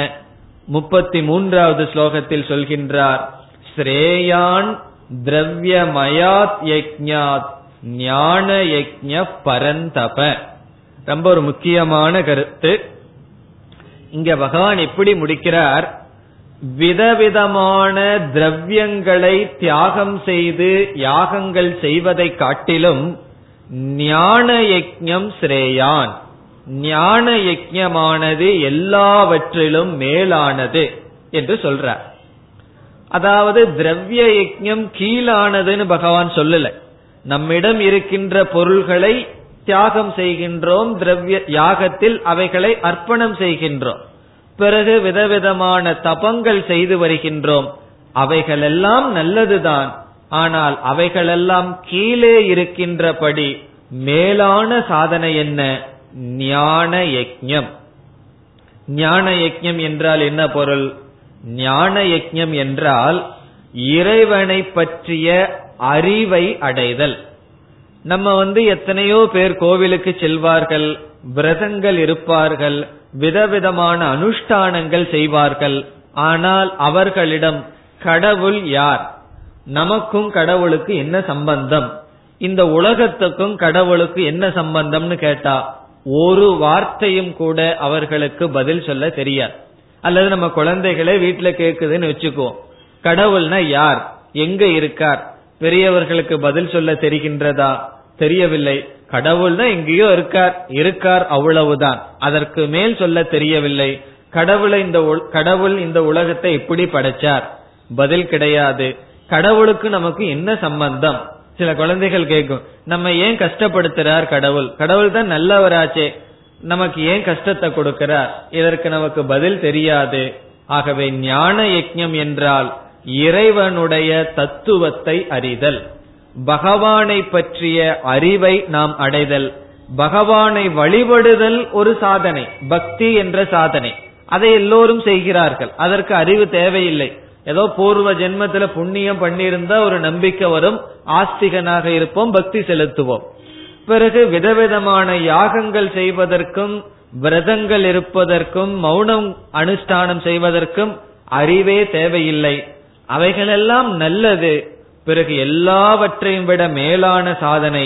33வது ஸ்லோகத்தில் சொல்கின்றார், ஸ்ரேயான் திரவ்யமயாத் யஜ்ஞாத் ஞான யஜ்ஞ பரந்தப. ரொம்ப ஒரு முக்கியமான கருத்து. இங்க பகவான் எப்படி முடிக்கிறார்? விதவிதமான திரவியங்களை தியாகம் செய்து யாகங்கள் செய்வதை காட்டிலும் ஞான யஜ்ஞம் ஸ்ரேயான், ஞான யஜ்ஞமானது எல்லாவற்றிலும் மேலானது என்று சொல்றார். அதாவது திரவிய யஜ்ஞம் கீழானதுன்னு பகவான் சொல்லல. நம்மிடம் இருக்கின்ற பொருள்களை தியாகம் செய்கின்றோம், திரவிய யாகத்தில் அவைகளை அர்ப்பணம் செய்கின்றோம், பிறகு விதவிதமான தபங்கள் செய்து வருகின்றோம், அவைகளெல்லாம் நல்லதுதான். ஆனால் அவைகளெல்லாம் கீழே இருக்கின்றபடி மேலான சாதனை என்ன? ஞான யஜ்ஞம். ஞான யஜ்ஞம் என்றால் என்ன பொருள்? ஞான யஜ்ஞம் என்றால் இறைவனை பற்றிய அறிவை அடைதல். நம்ம எத்தனையோ பேர் கோவிலுக்கு செல்வார்கள், விரதங்கள் இருப்பார்கள், விதவிதமான அனுஷ்டானங்கள் செய்வார்கள். ஆனால் அவர்களிடம் கடவுள் யார், நமக்கும் கடவுளுக்கு என்ன சம்பந்தம், இந்த உலகத்துக்கும் கடவுளுக்கு என்ன சம்பந்தம்னு கேட்டா ஒரு வார்த்தையும் கூட அவர்களுக்கு பதில் சொல்ல தெரியாது. அல்லது நம்ம குழந்தைகளே வீட்டுல கேக்குதுன்னு வச்சுக்குவோம், கடவுள்னா யார், எங்க இருக்கார், பெரியவர்களுக்கு பதில் சொல்ல தெரிகின்றதா? தெரியவில்லை. கடவுள்னா எங்கேயோ இருக்கார் அவ்வளவுதான், அதற்கு மேல் சொல்ல தெரியவில்லை. கடவுள் இந்த உலகத்தை எப்படி படைச்சார்? பதில் கிடையாது. கடவுளுக்கு நமக்கு என்ன சம்பந்தம்? சில குழந்தைகள் கேட்கும், நம்ம ஏன் கஷ்டப்படுத்துறார் கடவுள், கடவுள் தான் நல்லவராச்சே, நமக்கு ஏன் கஷ்டத்தை கொடுக்கிறார்? இதற்கு நமக்கு பதில் தெரியாது. ஆகவே ஞான யஜ்ஞம் என்றால் இறைவனுடைய தத்துவத்தை அறிதல், பகவானை பற்றிய அறிவை நாம் அடைதல். பகவானை வழிபடுதல் ஒரு சாதனை, பக்தி என்ற சாதனை. அதை எல்லோரும் செய்கிறார்கள், அதற்கு அறிவு தேவையில்லை. ஏதோ பூர்வ ஜென்மத்தில புண்ணியம் பண்ணியிருந்தா ஒரு நம்பிக்கை வரும், ஆஸ்திகனாக இருப்போம், பக்தி செலுத்துவோம். பிறகு விதவிதமான யாகங்கள் செய்வதற்கும் விரதங்கள் இருப்பதற்கும் மௌனம் அனுஷ்டானம் செய்வதற்கும் அறிவே தேவையில்லை. அவைகளெல்லாம் நல்லது. பிறகு எல்லாவற்றையும் விட மேலான சாதனை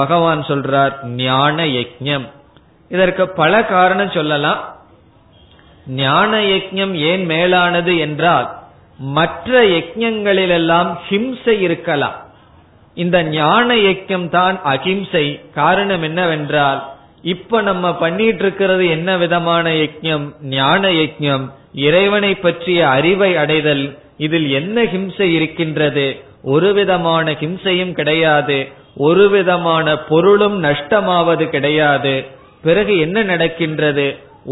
பகவான் சொல்றார் ஞான யஜ்ஞம். இதற்கு பல காரணம் சொல்லலாம். ஞான யஜ்ஞம் ஏன் மேலானது என்றால், மற்ற யஜ்ஞங்களிலெல்லாம் ஹிம்சை இருக்கலாம், இந்த ஞான யஜ்ஞம் தான் அஹிம்சை. காரணம் என்னவென்றால், இப்ப நம்ம பண்ணிட்டு இருக்கிறது என்ன விதமான யஜ்ஞம்? ஞான யஜ்ஞம், இறைவனை பற்றிய அறிவை அடைதல். இதில் என்ன ஹிம்சை இருக்கின்றது? ஒரு விதமான ஹிம்சையும் கிடையாது, ஒரு விதமான பொருளும் நஷ்டமாவது கிடையாது. பிறகு என்ன நடக்கின்றது?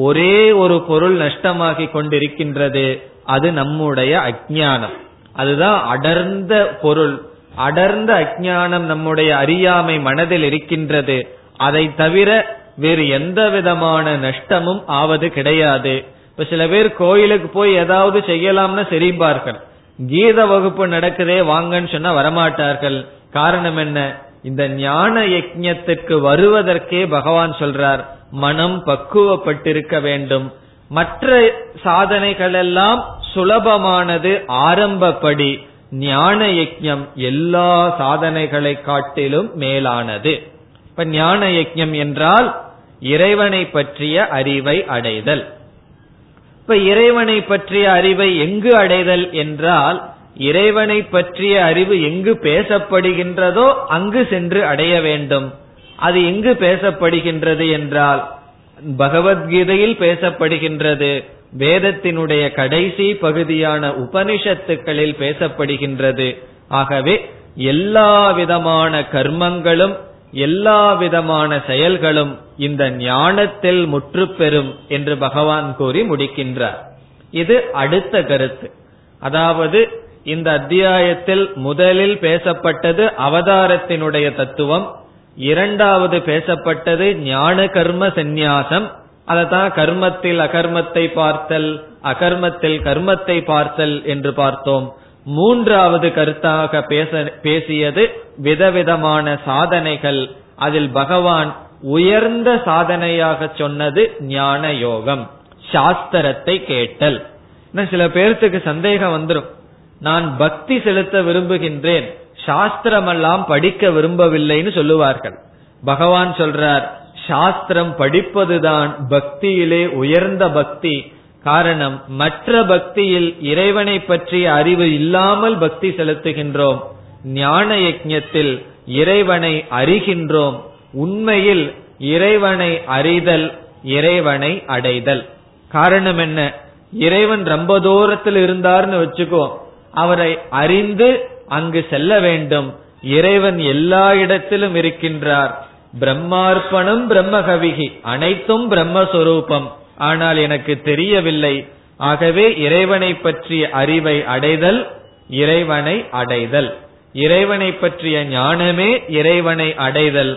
ஒரே ஒரு பொருள் நஷ்டமாகி கொண்டிருக்கின்றது, அது நம்முடைய அஜ்ஞானம். அதுதான் அடர்ந்த பொருள், அடர்ந்த அஜ்ஞானம், நம்முடைய அறியாமை மனதில் இருக்கின்றது. அதை தவிர வேறு எந்த விதமான நஷ்டமும் ஆவது கிடையாது. இப்ப சில பேர் கோயிலுக்கு போய் ஏதாவது செய்யலாம்னு தெரிபார்கள், கீத வகுப்பு நடக்குதே வாங்கன்னு சொன்னா வரமாட்டார்கள். காரணம் என்ன? இந்த ஞான யஜ்ஞத்திற்கு வருவதற்கே பகவான் சொல்றார் மனம் பக்குவப்பட்டிருக்க வேண்டும். மற்ற சாதனைகள் எல்லாம் சுலபமானது, ஆரம்பப்படி. ஞான யஜ்ஞம் எல்லா சாதனைகளை காட்டிலும் மேலானது. இப்ப ஞான யஜ்ஞம் என்றால் இறைவனை பற்றிய அறிவை அடைதல். இப்ப இறைவனை பற்றிய அறிவை எங்கு அடைதல் என்றால், இறைவனை பற்றிய அறிவு எங்கு பேசப்படுகின்றதோ அங்கு சென்று அடைய வேண்டும். அது எங்கு பேசப்படுகின்றது என்றால், பகவத்கீதையில் பேசப்படுகின்றது, வேதத்தினுடைய கடைசி பகுதியான உபனிஷத்துக்களில் பேசப்படுகின்றது. ஆகவே எல்லா விதமான கர்மங்களும் எல்லா விதமான செயல்களும் இந்த ஞானத்தில் முற்று பெறும் என்று பகவான் கூறி முடிக்கின்றார். இது அடுத்த கருத்து. அதாவது இந்த அத்தியாயத்தில் முதலில் பேசப்பட்டது அவதாரத்தினுடைய தத்துவம், இரண்டாவது பேசப்பட்டது ஞான கர்ம சந்நியாசம். அதத்தான் கர்மத்தில் அகர்மத்தை பார்த்தல், அகர்மத்தில் கர்மத்தை பார்த்தல் என்று பார்த்தோம். மூன்றாவது கருத்தாக பேசியது விதவிதமான சாதனைகள். அதில் பகவான் உயர்ந்த சாதனையாக சொன்னது ஞான யோகம், சாஸ்திரத்தை கேட்டல். சில பேர்த்துக்கு சந்தேகம் வந்துடும், நான் பக்தி செலுத்த விரும்புகின்றேன், சாஸ்திரமெல்லாம் படிக்க விரும்பவில்லைன்னு சொல்லுவார்கள். பகவான் சொல்றார், சாஸ்திரம் படிப்பதுதான் பக்தியிலே உயர்ந்த பக்தி. காரணம், மற்ற பக்தியில் இறைவனை பற்றிய அறிவு இல்லாமல் பக்தி செலுத்துகின்றோம், ஞான யஜ்ஞத்தில் இறைவனை அறிகின்றோம். உண்மையில் இறைவனை அறிதல், இறைவனை அடைதல். காரணம் என்ன, இறைவன் ரொம்ப தூரத்தில் இருந்தார்னு வச்சுக்கோ, அவரை அறிந்து அங்கு செல்ல வேண்டும். இறைவன் எல்லா இடத்திலும் இருக்கின்றார். பிரம்மார்ப்பணம் பிரம்மகவிகி, அனைத்தும் பிரம்மஸ்வரூபம், ஆனால் எனக்கு தெரியவில்லை. ஆகவே இறைவனை பற்றிய அறிவை அடைதல், இறைவனை அடைதல். இறைவனை பற்றிய ஞானமே இறைவனை அடைதல்,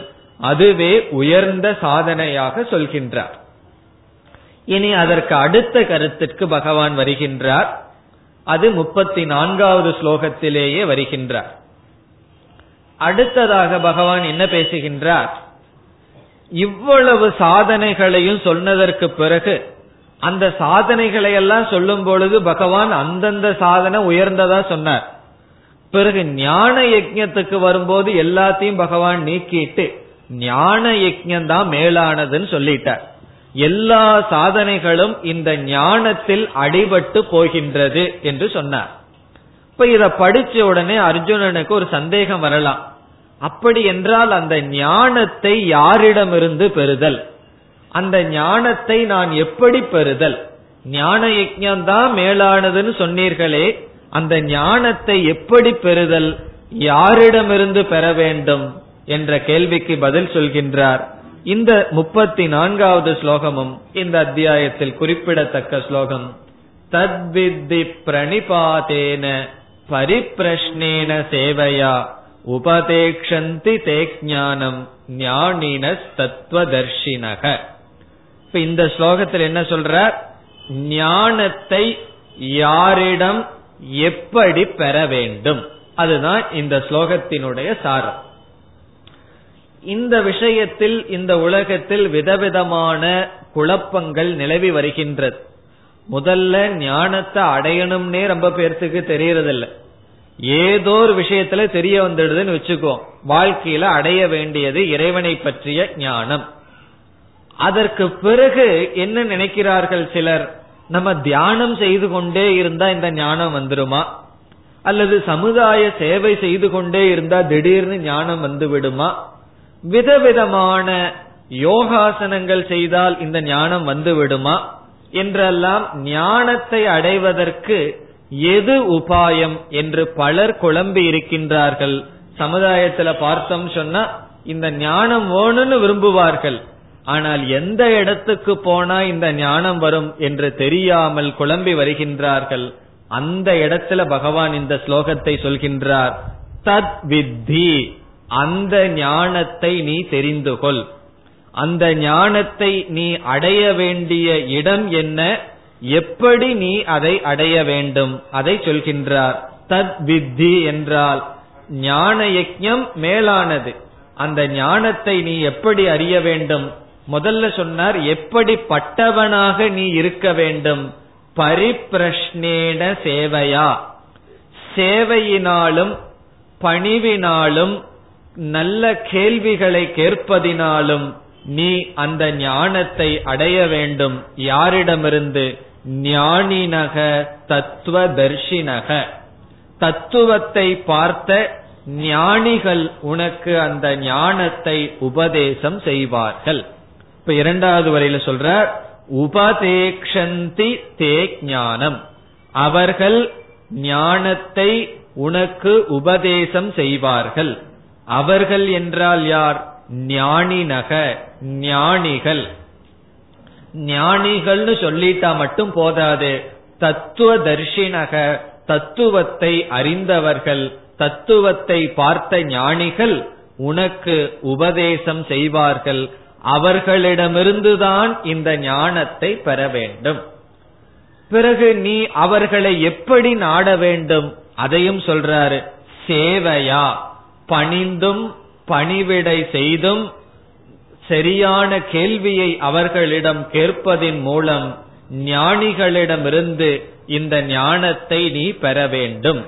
அதுவே உயர்ந்த சாதனையாக சொல்கின்றார். இனி அதற்கு அடுத்த கருத்திற்கு பகவான் வருகின்றார். அது 34வது ஸ்லோகத்திலேயே வருகின்றார். அடுத்ததாக பகவான் என்ன பேசுகின்றார், இவ்வளவு சாதனைகளையும் சொன்னதற்கு பிறகு அந்த சாதனைகளை எல்லாம் சொல்லும் பொழுது பகவான் அந்தந்த சாதனை உயர்ந்ததா சொன்னார். பிறகு ஞான யஜ்ஞத்துக்கு வரும்போது எல்லாத்தையும் பகவான் நீக்கிட்டு ஞான யஜ்ஞம் தான் மேலானதுன்னு சொல்லிட்டார். எல்லா சாதனைகளும் இந்த ஞானத்தில் அடிபட்டு போகின்றது என்று சொன்னார். இப்ப இத படிச்ச உடனே அர்ஜுனனுக்கு ஒரு சந்தேகம் வரலாம், அப்படி என்றால் அந்த ஞானத்தை யாரிடமிருந்து பெறுதல், அந்த ஞானத்தை நான் எப்படி பெறுதல், ஞான யஜ்ஞம் தான் மேலானதுன்னு சொன்னீர்களே, அந்த ஞானத்தை எப்படி பெறுதல், யாரிடமிருந்து பெற வேண்டும் என்ற கேள்விக்கு பதில் சொல்கின்றார். இந்த 34வது ஸ்லோகமும் இந்த அத்தியாயத்தில் குறிப்பிடத்தக்க ஸ்லோகம். தத்வித்தி பிரணிபாதேன பரிப்ரஷ்னேன சேவையா உபதேக்ஷந்தி தே ஞானம் ஞானினஸ் தத்துவதர்ஷினக. இப்ப இந்த ஸ்லோகத்தில் என்ன சொல்ற, ஞானத்தை யாரிடம் எப்படி பெற வேண்டும், அதுதான் இந்த ஸ்லோகத்தினுடைய சாரம். இந்த விஷயத்தில் இந்த உலகத்தில் விதவிதமான குழப்பங்கள் நிலவி வருகின்றது. முதல்ல ஞானத்தை அடையணும்னே ரொம்ப பேர்த்துக்கு தெரியறதில்ல. ஏதோ ஒரு விஷயத்துல தெரிய வந்துடுதுன்னு வச்சுக்கோ, வாழ்க்கையில அடைய வேண்டியது இறைவனை பற்றிய ஞானம். அதற்கு பிறகு என்ன நினைக்கிறார்கள் சிலர், நம்ம தியானம் செய்து கொண்டே இருந்தா இந்த ஞானம் வந்துடுமா, அல்லது சமுதாய சேவை செய்து கொண்டே இருந்தா திடீர்னு ஞானம் வந்து விடுமா, விதவிதமான யோகாசனங்கள் செய்தால் இந்த ஞானம் வந்து விடுமா என்றெல்லாம் ஞானத்தை அடைவதற்கு எது உபாயம் என்று பலர் குழம்பி இருக்கின்றார்கள். சமுதாயத்துல பார்த்தோம் சொன்னா இந்த ஞானம் வேணும்னு விரும்புவார்கள், ஆனால் எந்த இடத்துக்கு போனா இந்த ஞானம் வரும் என்று தெரியாமல் குழம்பி வருகின்றார்கள். அந்த இடத்துல பகவான் இந்த ஸ்லோகத்தை சொல்கின்றார், தத் வித்தி, அந்த ஞானத்தை நீ தெரிந்து கொள், அந்த ஞானத்தை நீ அடைய வேண்டிய இடம் என்ன, எப்படி நீ அதை அடைய வேண்டும், அதை சொல்கின்றார். தத் வித்தி என்றால் ஞான யஜ்ஞம் மேலானது, அந்த ஞானத்தை நீ எப்படி அறிய வேண்டும். முதல்ல சொன்னார் எப்படிப்பட்டவனாக நீ இருக்க வேண்டும், பரிப்ரஷ்னேன சேவையா, சேவையினாலும் பணிவினாலும் நல்ல கேள்விகளை கேட்பதினாலும் நீ அந்த ஞானத்தை அடைய வேண்டும். யாரிடமிருந்து? ஞானினக தத்துவதர்ஷினக, தத்துவத்தை பார்த்த ஞானிகள் உனக்கு அந்த ஞானத்தை உபதேசம் செய்வார்கள். இப்ப இரண்டாவது வரையில சொல்ற உபதேக்ஷந்தி தே ஞானம், அவர்கள் ஞானத்தை உனக்கு உபதேசம் செய்வார்கள். அவர்கள் என்றால் யார்? ஞானினக, ஞானிகள். ஞானிகள்னு சொல்லிட்டா மட்டும் போதாது, தத்துவதர்ஷினக, தத்துவத்தை அறிந்தவர்கள், தத்துவத்தை பார்த்த ஞானிகள் உனக்கு உபதேசம் செய்வார்கள். அவர்களிடமிருந்துதான் இந்த ஞானத்தை பெற வேண்டும். பிறகு நீ அவர்களை எப்படி நாட வேண்டும்? அதையும் சொல்றாரு. சேவையா, பணிந்தும் பணிவிடை செய்தும் சரியான கேள்வியை அவர்களிடம் கேட்பதின் மூலம் ஞானிகளிடமிருந்து இந்த ஞானத்தை நீ பெற வேண்டும்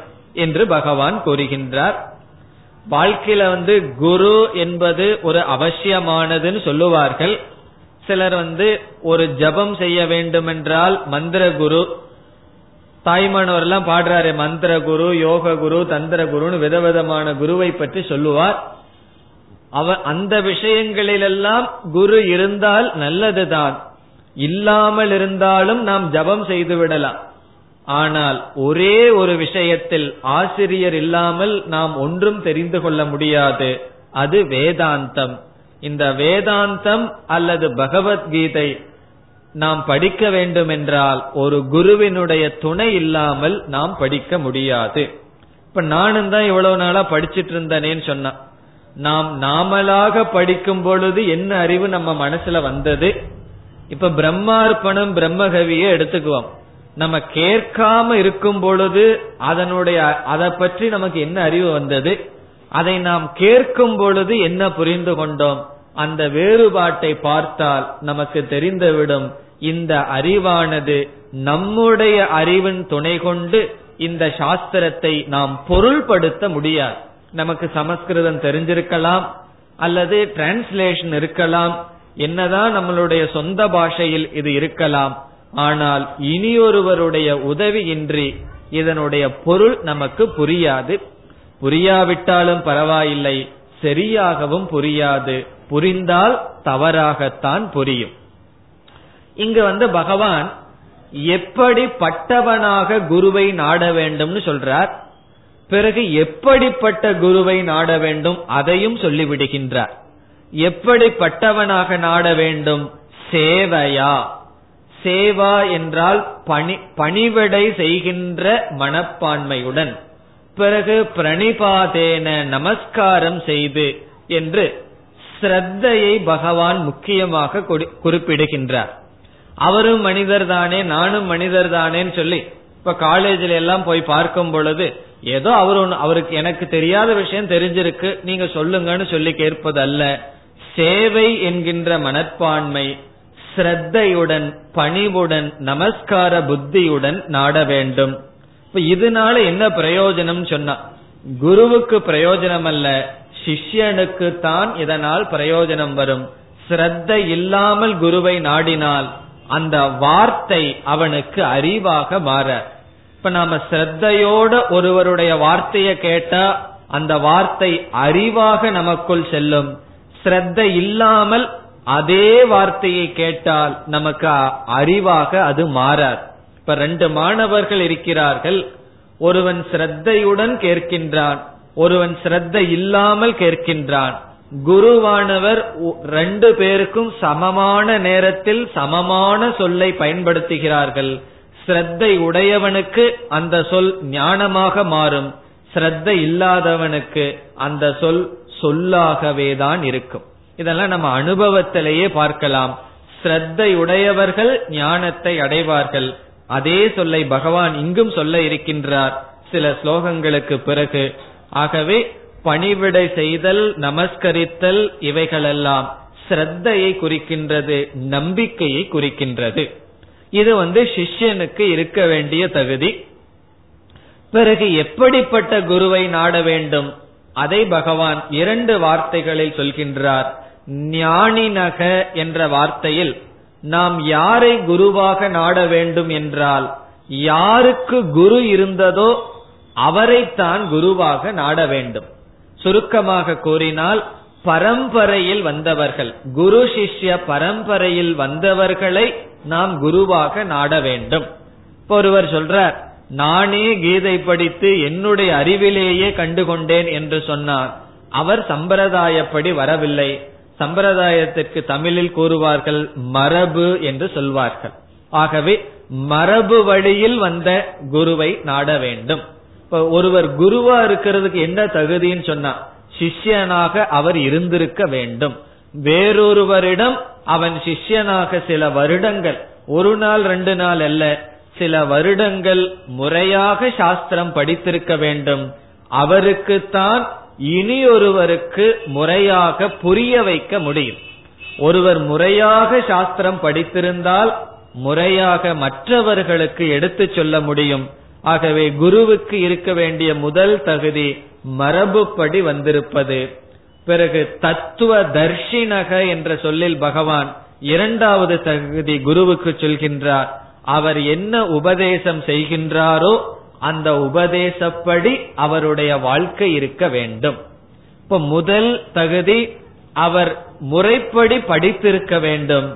என்று பகவான் கூறுகின்றார். வாழ்க்கையில குரு என்பது ஒரு அவசியமானதுன்னு சொல்லுவார்கள். சிலர் ஒரு ஜபம் செய்ய வேண்டும் என்றால் மந்திர குரு, தாய்மானவர் எல்லாம் பாடுறாரு மந்திர குரு, யோக குரு, தந்திர குருன்னு விதவிதமான குருவை பற்றி சொல்லுவார். அந்த விஷயங்களிலெல்லாம் குரு இருந்தால் நல்லதுதான், இல்லாமல் இருந்தாலும் நாம் ஜபம் செய்து விடலாம். ஆனால் ஒரே ஒரு விஷயத்தில் ஆசிரியர் இல்லாமல் நாம் ஒன்றும் தெரிந்து கொள்ள முடியாது, அது வேதாந்தம். இந்த வேதாந்தம் அல்லது பகவத்கீதை நாம் படிக்க வேண்டும் என்றால் ஒரு குருவினுடைய துணை இல்லாமல் நாம் படிக்க முடியாது. இப்ப நானும் தான் இவ்வளவு நாளா படிச்சுட்டு இருந்தேன்னு சொன்னா, நாம் நாமளாக படிக்கும் பொழுது என்ன அறிவு நம்ம மனசுல வந்தது? இப்ப பிரம்மார்ப்பணம், பிரம்மகவியை எடுத்துக்குவோம். நம்ம கேட்காம இருக்கும் பொழுது அதனுடைய அதை பற்றி நமக்கு என்ன அறிவு வந்தது? அதை நாம் கேட்கும் பொழுது என்ன புரிந்து கொண்டோம்? அந்த வேறுபாட்டை பார்த்தால் நமக்கு தெரிந்துவிடும். இந்த அறிவானது நம்முடைய அறிவின் துணை கொண்டு இந்த சாஸ்திரத்தை நாம் பொருள்படுத்த முடியாது. நமக்கு சமஸ்கிருதம் தெரிஞ்சிருக்கலாம் அல்லது டிரான்ஸ்லேஷன் இருக்கலாம், என்னதான் நம்மளுடைய சொந்த பாஷையில் இது இருக்கலாம், ஆனால் இனியொருவருடைய உதவியின்றி இதனுடைய பொருள் நமக்கு புரியாது. புரியாவிட்டாலும் பரவாயில்லை, சரியாகவும் புரியாது, புரிந்தால் தவறாகத்தான் புரியும். இங்கு பகவான் எப்படிப்பட்டவனாக குருவை நாட வேண்டும்னு சொல்றார். பிறகு எப்படிப்பட்ட குருவை நாட வேண்டும் அதையும் சொல்லிவிடுகின்றார். எப்படிப்பட்டவனாக நாட வேண்டும்? சேவையா, சேவா என்றால் பணிவிடை செய்கின்ற மனப்பான்மையுடன். பிறகு பிரணிபாதேன, நமஸ்காரம் செய்து என்று ஸ்ரத்தையை பகவான் முக்கியமாக குறிப்பிடுகின்றார். அவரும் மனிதர்தானே, நானும் மனிதர்தானேன்னு சொல்லி இப்ப காலேஜில எல்லாம் போய் பார்க்கும் பொழுது ஏதோ அவருக்கு எனக்கு தெரியாத விஷயம் தெரிஞ்சிருக்கு, நீங்க சொல்லுங்கன்னு சொல்லி கேட்பது அல்ல. சேவை என்கின்ற மனப்பான்மை ஸ்ரத்தையுடன், பணிவுடன், நமஸ்கார புத்தியுடன் நாட வேண்டும். இதனால என்ன பிரயோஜனம் சொன்னா, குருவுக்கு பிரயோஜனம் அல்ல, சிஷ்யனுக்கு தான் இதனால் பிரயோஜனம் வரும். ஸ்ரத்தை இல்லாமல் குருவை நாடினால் அந்த வார்த்தை அவனுக்கு அறிவாக மாற. இப்ப நாம ஸ்ரத்தையோட ஒருவருடைய வார்த்தையை கேட்டா அந்த வார்த்தை அறிவாக நமக்குள் செல்லும். ஸ்ரத்தை இல்லாமல் அதே வார்த்தையை கேட்டால் நமக்கு அறிவாக அது மாறாது. இப்ப ரெண்டு மாணவர்கள் இருக்கிறார்கள், ஒருவன் ஸ்ரத்தையுடன் கேட்கின்றான், ஒருவன் ஸ்ரத்தை இல்லாமல் கேட்கின்றான். குருவானவர் ரெண்டு பேருக்கும் சமமான நேரத்தில் சமமான சொல்லை பயன்படுத்துகிறார்கள். ஸ்ரத்தை உடையவனுக்கு அந்த சொல் ஞானமாக மாறும், ஸ்ரத்தை இல்லாதவனுக்கு அந்த சொல் சொல்லாகவேதான் இருக்கும். இதெல்லாம் நம்ம அனுபவத்திலேயே பார்க்கலாம். ஸ்ரத்தை உடையவர்கள் ஞானத்தை அடைவார்கள். அதே சொல்லை பகவான் இங்கும் சொல்ல இருக்கின்றார் சில ஸ்லோகங்களுக்கு பிறகு. ஆகவே பணிவிடை செய்தல், நமஸ்கரித்தல் இவைகளெல்லாம் ஸ்ரத்தையை குறிக்கின்றது, நம்பிக்கையை குறிக்கின்றது. இது சிஷ்யனுக்கு இருக்க வேண்டிய தகுதி. பிறகு எப்படிப்பட்ட குருவை நாட வேண்டும்? அதை பகவான் இரண்டு வார்த்தைகளில் சொல்கின்றார். ஞானிநக என்ற வார்த்தையில் நாம் யாரை குருவாக நாட வேண்டும் என்றால், யாருக்கு குரு இருந்ததோ அவரைத்தான் குருவாக நாட வேண்டும். சுருக்கமாக கூறினால், பரம்பரையில் வந்தவர்கள், குரு சிஷ்ய பரம்பரையில் வந்தவர்களை நாம் குருவாக நாட வேண்டும். ஒருவர் சொல்றார், நானே கீதை படித்து என்னுடைய அறிவிலேயே கண்டுகொண்டேன் என்று சொன்னார். அவர் சம்பிரதாயப்படி வரவில்லை. சம்பிரதாயத்திற்கு தமிழில் கூறுவார்கள் மரபு என்று சொல்வார்கள். ஆகவே மரபு வழியில் வந்த குருவை நாட வேண்டும். ஒருவர் குருவா இருக்கிறதுக்கு என்ன தகுதின்னு சொன்னா, சிஷ்யனாக அவர் இருந்திருக்க வேண்டும். வேறொருவரிடம் அவன் சிஷ்யனாக சில வருடங்கள், ஒரு நாள் ரெண்டு நாள் அல்ல, சில வருடங்கள் முறையாக சாஸ்திரம் படித்திருக்க வேண்டும். அவருக்குத்தான் இனி ஒருவருக்கு முறையாக புரிய வைக்க முடியும். ஒருவர் முறையாக சாஸ்திரம் படித்திருந்தால் முறையாக மற்றவர்களுக்கு எடுத்து சொல்ல முடியும். ஆகவே குருவுக்கு இருக்க வேண்டிய முதல் தகுதி மரபுப்படி வந்திருப்பது. பிறகு தத்துவ தர்ஷினக என்ற சொல்லில் பகவான் இரண்டாவது தகுதி குருவுக்கு சொல்கின்றார். அவர் என்ன உபதேசம் செய்கின்றாரோ அந்த உபதேசப்படி அவருடைய வாழ்க்கை இருக்க வேண்டும். இப்ப முதல் தகுதி அவர் முறைப்படி படித்திருக்க வேண்டும்.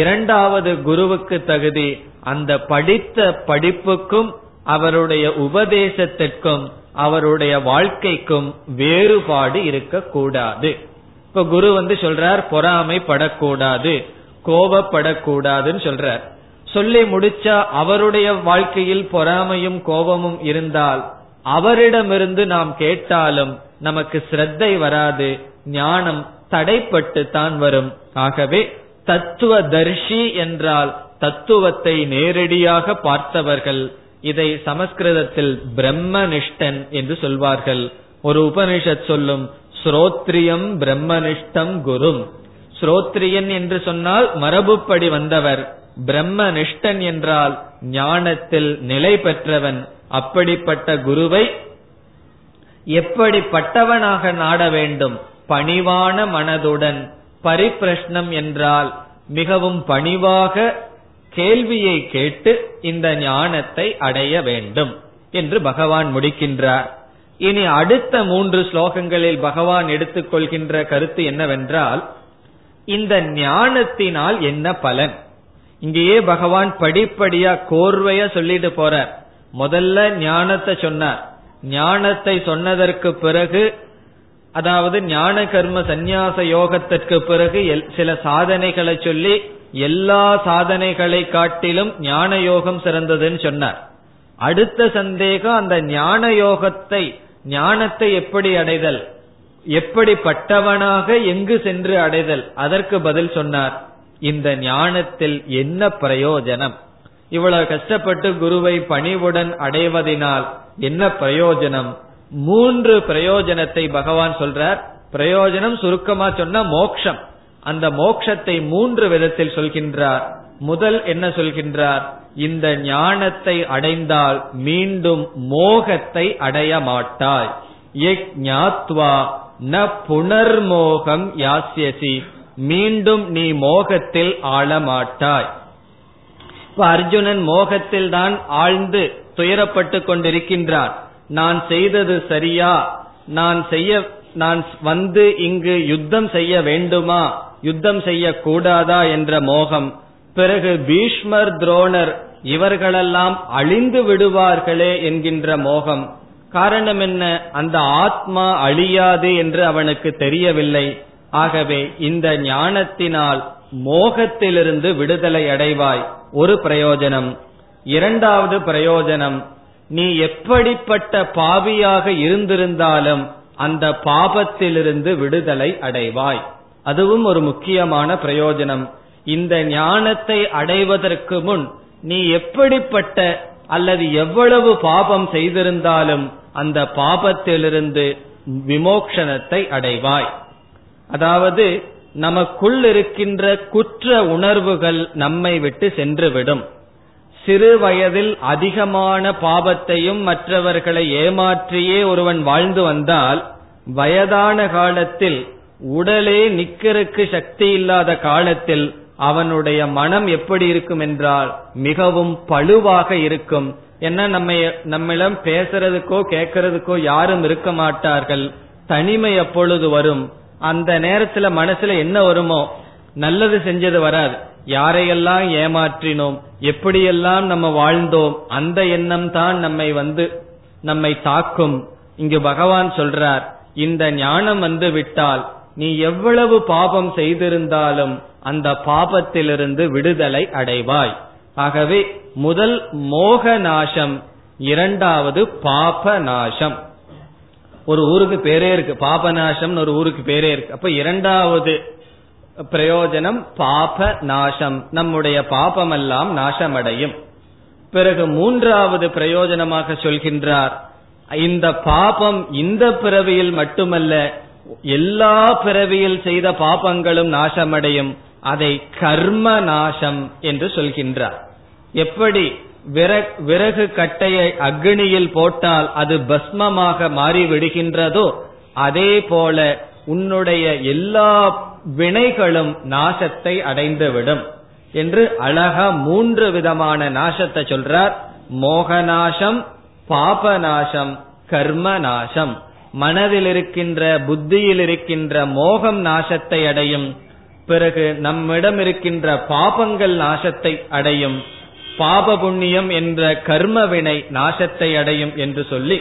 இரண்டாவது குருவுக்கு தகுதி அந்த படித்த படிப்புக்கும் அவருடைய உபதேசத்திற்கும் அவருடைய வாழ்க்கைக்கும் வேறுபாடு இருக்கக்கூடாது. இப்ப குரு சொல்றார், பொறாமைப்படக்கூடாது, கோபப்படக்கூடாதுன்னு சொல்றார். சொல்லி முடிச்சா அவருடைய வாழ்க்கையில் பொறாமையும் கோபமும் இருந்தால் அவரிடமிருந்து நாம் கேட்டாலும் நமக்கு ஸ்ரத்தை வராது, ஞானம் தடைப்பட்டு தான் வரும். ஆகவே தத்துவ தர்ஷி என்றால் தத்துவத்தை நேரடியாக பார்த்தவர்கள். இதை சமஸ்கிருதத்தில் பிரம்மனிஷ்டன் என்று சொல்வார்கள். ஒரு உபனிஷத் சொல்லும் ஸ்ரோத்ரியம் பிரம்மனிஷ்டம் குரும். ஸ்ரோத்ரியன் என்று சொன்னால் மரபுப்படி வந்தவர், பிரம்மனிஷ்டன் என்றால் ஞானத்தில் நிலை பெற்றவன். அப்படிப்பட்ட குருவை எப்படிப்பட்டவனாக நாட வேண்டும்? பணிவான மனதுடன். பரிப்ரஷ்னம் என்றால் மிகவும் பணிவாக கேள்வியை கேட்டு இந்த ஞானத்தை அடைய வேண்டும் என்று பகவான் முடிக்கின்றார். இனி அடுத்த 3 ஸ்லோகங்களில் பகவான் எடுத்துக்கொள்கின்ற கருத்து என்னவென்றால், இந்த ஞானத்தினால் என்ன பலன்? இங்கேயே பகவான் படிப்படியா கோர்வையா சொல்லிட்டு போறார். முதல்ல ஞானத்தை சொன்னார். ஞானத்தை சொன்னதற்கு பிறகு, அதாவது ஞான கர்ம சந்நியாச யோகத்திற்கு பிறகு சில சாதனைகளை சொல்லி, எல்லா சாதனைகளை காட்டிலும் ஞான யோகம் சிறந்ததுன்னு சொன்னார். அடுத்த சந்தேகம், அந்த ஞான யோகத்தை, ஞானத்தை எப்படி அடைதல், எப்படிப்பட்டவனாக எங்கு சென்று அடைதல், அதற்கு பதில் சொன்னார். இந்த ஞானத்தில் என்ன பிரயோஜனம்? இவ்வளவு கஷ்டப்பட்டு குருவை பணிவுடன் அடைவதனால் என்ன பிரயோஜனம்? 3 பிரயோஜனத்தை பகவான் சொல்றார். பிரயோஜனம் சுருக்கமா சொன்ன மோக்ஷம். அந்த மோக்ஷத்தை 3 விதத்தில் சொல்கின்றார். முதல் என்ன சொல்கின்றார்? இந்த ஞானத்தை அடைந்தால் மீண்டும் மோகத்தை அடைய மாட்டாய். யஜ்ஞாத்வா ந புனர்மோகம் யாஸ்யசி. மீண்டும் நீ மோகத்தில் ஆழமாட்டாய். அர்ஜுனன் மோகத்தில் தான் ஆழ்ந்து துயரப்பட்டு கொண்டிருக்கின்றான். நான் செய்தது சரியா? நான் வந்து இங்கு யுத்தம் செய்ய வேண்டுமா, யுத்தம் செய்ய கூடாதா என்ற மோகம். பிறகு பீஷ்மர், துரோணர் இவர்களெல்லாம் அழிந்து விடுவார்களே என்கின்ற மோகம். காரணம் என்ன? அந்த ஆத்மா அழியாது என்று அவனுக்கு தெரியவில்லை. ஆகவே இந்த ஞானத்தினால் மோகத்திலிருந்து விடுதலை அடைவாய். ஒரு பிரயோஜனம். இரண்டாவது பிரயோஜனம், நீ எப்படிப்பட்ட பாவியாக இருந்திருந்தாலும் அந்த பாபத்திலிருந்து விடுதலை அடைவாய். அதுவும் ஒரு முக்கியமான பிரயோஜனம். இந்த ஞானத்தை அடைவதற்கு முன் நீ எப்படிப்பட்ட அல்லது எவ்வளவு பாபம் செய்திருந்தாலும் அந்த பாபத்திலிருந்து விமோக்ஷனத்தை அடைவாய். அதாவது நமக்குள் இருக்கின்ற குற்ற உணர்வுகள் நம்மை விட்டு சென்றுவிடும். சிறு வயதில் அதிகமான பாபத்தையும் மற்றவர்களை ஏமாற்றியே ஒருவன் வாழ்ந்து வந்தால், வயதான காலத்தில் உடலே நிக்கிறதுக்கு சக்தி இல்லாத காலத்தில் அவனுடைய மனம் எப்படி இருக்கும் என்றால் மிகவும் பழுவாக இருக்கும். ஏன்னா நம்மிடம் பேசுறதுக்கோ கேட்கறதுக்கோ யாரும் இருக்க மாட்டார்கள். தனிமை எப்பொழுது வரும்? அந்த நேரத்துல மனசுல என்ன வருமோ, நல்லது செஞ்சது வராது. யாரையெல்லாம் ஏமாற்றினோம், எப்படியெல்லாம் நம்ம வாழ்ந்தோம், அந்த எண்ணம் தான் நம்மை தாக்கும். இங்கு பகவான் சொல்றார், இந்த ஞானம் வந்து விட்டால் நீ எவ்வளவு பாபம் செய்திருந்தாலும் அந்த பாபத்திலிருந்து விடுதலை அடைவாய். ஆகவே முதல் மோக நாசம், இரண்டாவது பாப நாசம். ஒரு ஊருக்கு பேரே இருக்கு, பாபநாசம் ஒரு ஊருக்கு பேரே இருக்கு. அப்ப இரண்டாவது பிரயோஜனம் பாப நாசம், நம்முடைய பாபமெல்லாம் நாசமடையும். பிறகு மூன்றாவது பிரயோஜனமாக சொல்கின்றார், இந்த பாபம் இந்த பிறவியில் மட்டுமல்ல, எல்லா பிறவியில் செய்த பாபங்களும் நாசமடையும். அதை கர்ம நாசம் என்று சொல்கின்றார். எப்படி விறகு கட்டையை அக்னியில் போட்டால் அது பஸ்மமாக மாறி விடுகின்றதோ, அதே போல உன்னுடைய எல்லா வினைகளும் நாசத்தை அடைந்துவிடும் என்று அழகா மூன்று விதமான நாசத்தை சொல்றார். மோகநாசம், பாபநாசம், கர்மநாசம். மனதில் இருக்கின்ற, புத்தியில் இருக்கின்ற மோகம் நாசத்தை அடையும். பிறகு நம்மிடம் இருக்கின்ற பாபங்கள் நாசத்தை அடையும். பாப புண்ணியம் என்ற கர்மவினை நாசத்தை அடையும் என்று சொல்லி,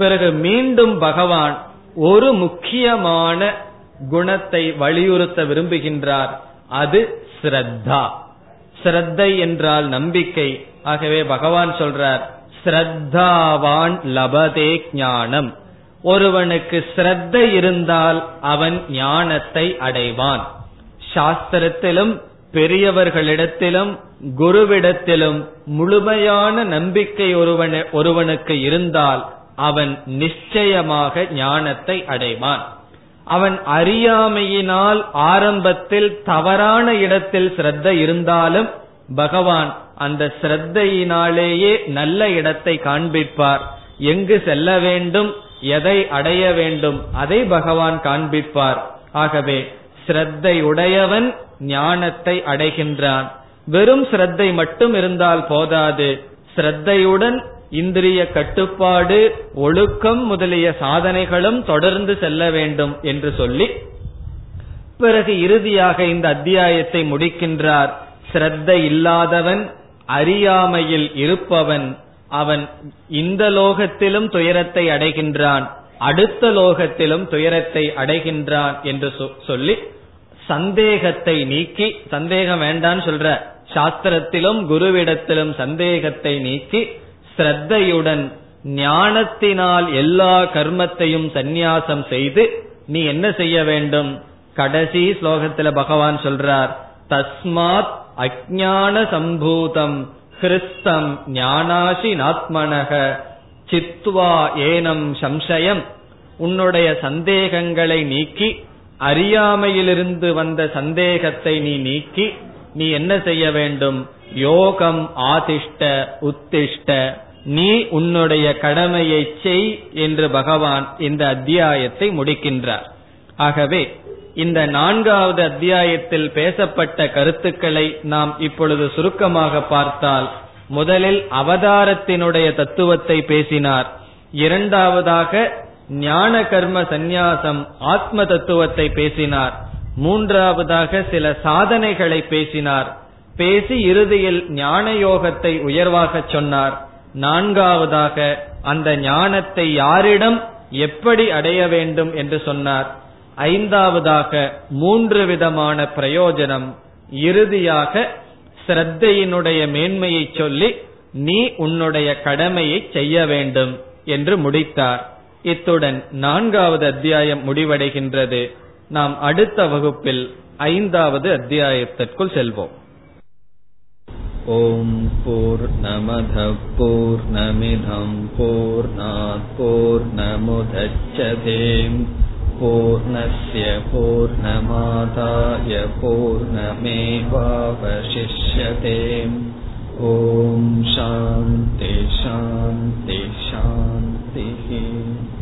பிறகு மீண்டும் பகவான் ஒரு முக்கியமான குணத்தை வலியுறுத்த விரும்புகின்றார், அது ஸ்ரத்தா. ஸ்ரத்தை என்றால் நம்பிக்கை. ஆகவே பகவான் சொல்றார், ஸ்ரத்தாவான் லபதே ஞானம். ஒருவனுக்கு ஸ்ரத்தை இருந்தால் அவன் ஞானத்தை அடைவான். சாஸ்திரத்திலும் பெரியவர்களிடத்திலும் குருவிடத்திலும் முழுமையான நம்பிக்கை ஒருவனுக்கு இருந்தால் அவன் நிச்சயமாக ஞானத்தை அடைவான். அவன் அறியாமையினால் ஆரம்பத்தில் தவறான இடத்தில் ஸ்ரத்த இருந்தாலும் பகவான் அந்த ஸ்ரத்தையினாலேயே நல்ல இடத்தை காண்பிப்பார். எங்கு செல்ல வேண்டும், எதை அடைய வேண்டும், அதை பகவான் காண்பிப்பார். ஆகவே ஸ்ரத்தை உடையவன் ஞானத்தை அடைகின்றான். வெறும் ஸ்ரத்தை மட்டும் இருந்தால் போதாது, ஸ்ரத்தையுடன் இந்திரிய கட்டுப்பாடு, ஒழுக்கம் முதலிய சாதனைகளும் தொடர்ந்து செல்ல வேண்டும் என்று சொல்லி, பிறகு இறுதியாக இந்த அத்தியாயத்தை முடிக்கின்றார். ஸ்ரத்தை இல்லாதவன், அறியாமையில் இருப்பவன், அவன் இந்த லோகத்திலும் துயரத்தை அடைகின்றான், அடுத்த லோகத்திலும் துயரத்தை அடைகின்றான் என்று சொல்லி, சந்தேகத்தை நீக்கி, சந்தேகம் வேண்டான்னு சொல்ற, சாஸ்திரத்திலும் குருவிடத்திலும் சந்தேகத்தை நீக்கி, ஸ்ரத்தையுடன் ஞானத்தினால் எல்லா கர்மத்தையும் சந்நியாசம் செய்து நீ என்ன செய்ய வேண்டும்? கடைசி ஸ்லோகத்துல பகவான் சொல்றார், தஸ்மாத் அஜ்ஞான சம்பூதம் கிறிஸ்தம் ஞானாசி நாத்மனக சித்வா ஏனம் சம்சயம். உன்னுடைய சந்தேகங்களை நீக்கி, அறியாமையிலிருந்து வந்த சந்தேகத்தை நீக்கி, நீ என்ன செய்ய வேண்டும்? யோகம் ஆதிஷ்ட உத்திஷ்ட, நீ உன்னுடைய கடமையை செய் என்று பகவான் இந்த அத்தியாயத்தை முடிக்கின்றார். ஆகவே இந்த நான்காவது அத்தியாயத்தில் பேசப்பட்ட கருத்துக்களை நாம் இப்பொழுது சுருக்கமாக பார்த்தால், முதலில் அவதாரத்தினுடைய தத்துவத்தை பேசினார். இரண்டாவதாக ஞான கர்ம சந்நியாசம் ஆத்ம தத்துவத்தை பேசினார். மூன்றாவதாக சில சாதனைகளை பேசினார். பேசி இறுதியில் ஞான யோகத்தை உயர்வாக சொன்னார். நான்காவதாக அந்த ஞானத்தை யாரிடம் எப்படி அடைய வேண்டும் என்று சொன்னார். ஐந்தாவதாக மூன்று விதமான பிரயோஜனம். இறுதியாக ஸ்ரத்தையினுடைய மேன்மையை சொல்லி, நீ உன்னுடைய கடமையை செய்ய வேண்டும் என்று முடித்தார். இத்துடன் நான்காவது அத்தியாயம் முடிவடைகின்றது. நாம் அடுத்த வகுப்பில் ஐந்தாவது அத்தியாயத்திற்குள் செல்வோம். ஓம் பூர்ணமதః பூர்ணமிதம் பூர்ணாத் பூர்ணமுதச்யதே பூர்ணஸ்ய பூர்ணமாதாய பூர்ணமேவாவசிஷ்யதே. ஓம் சாந்தி சாந்தி சாந்தி.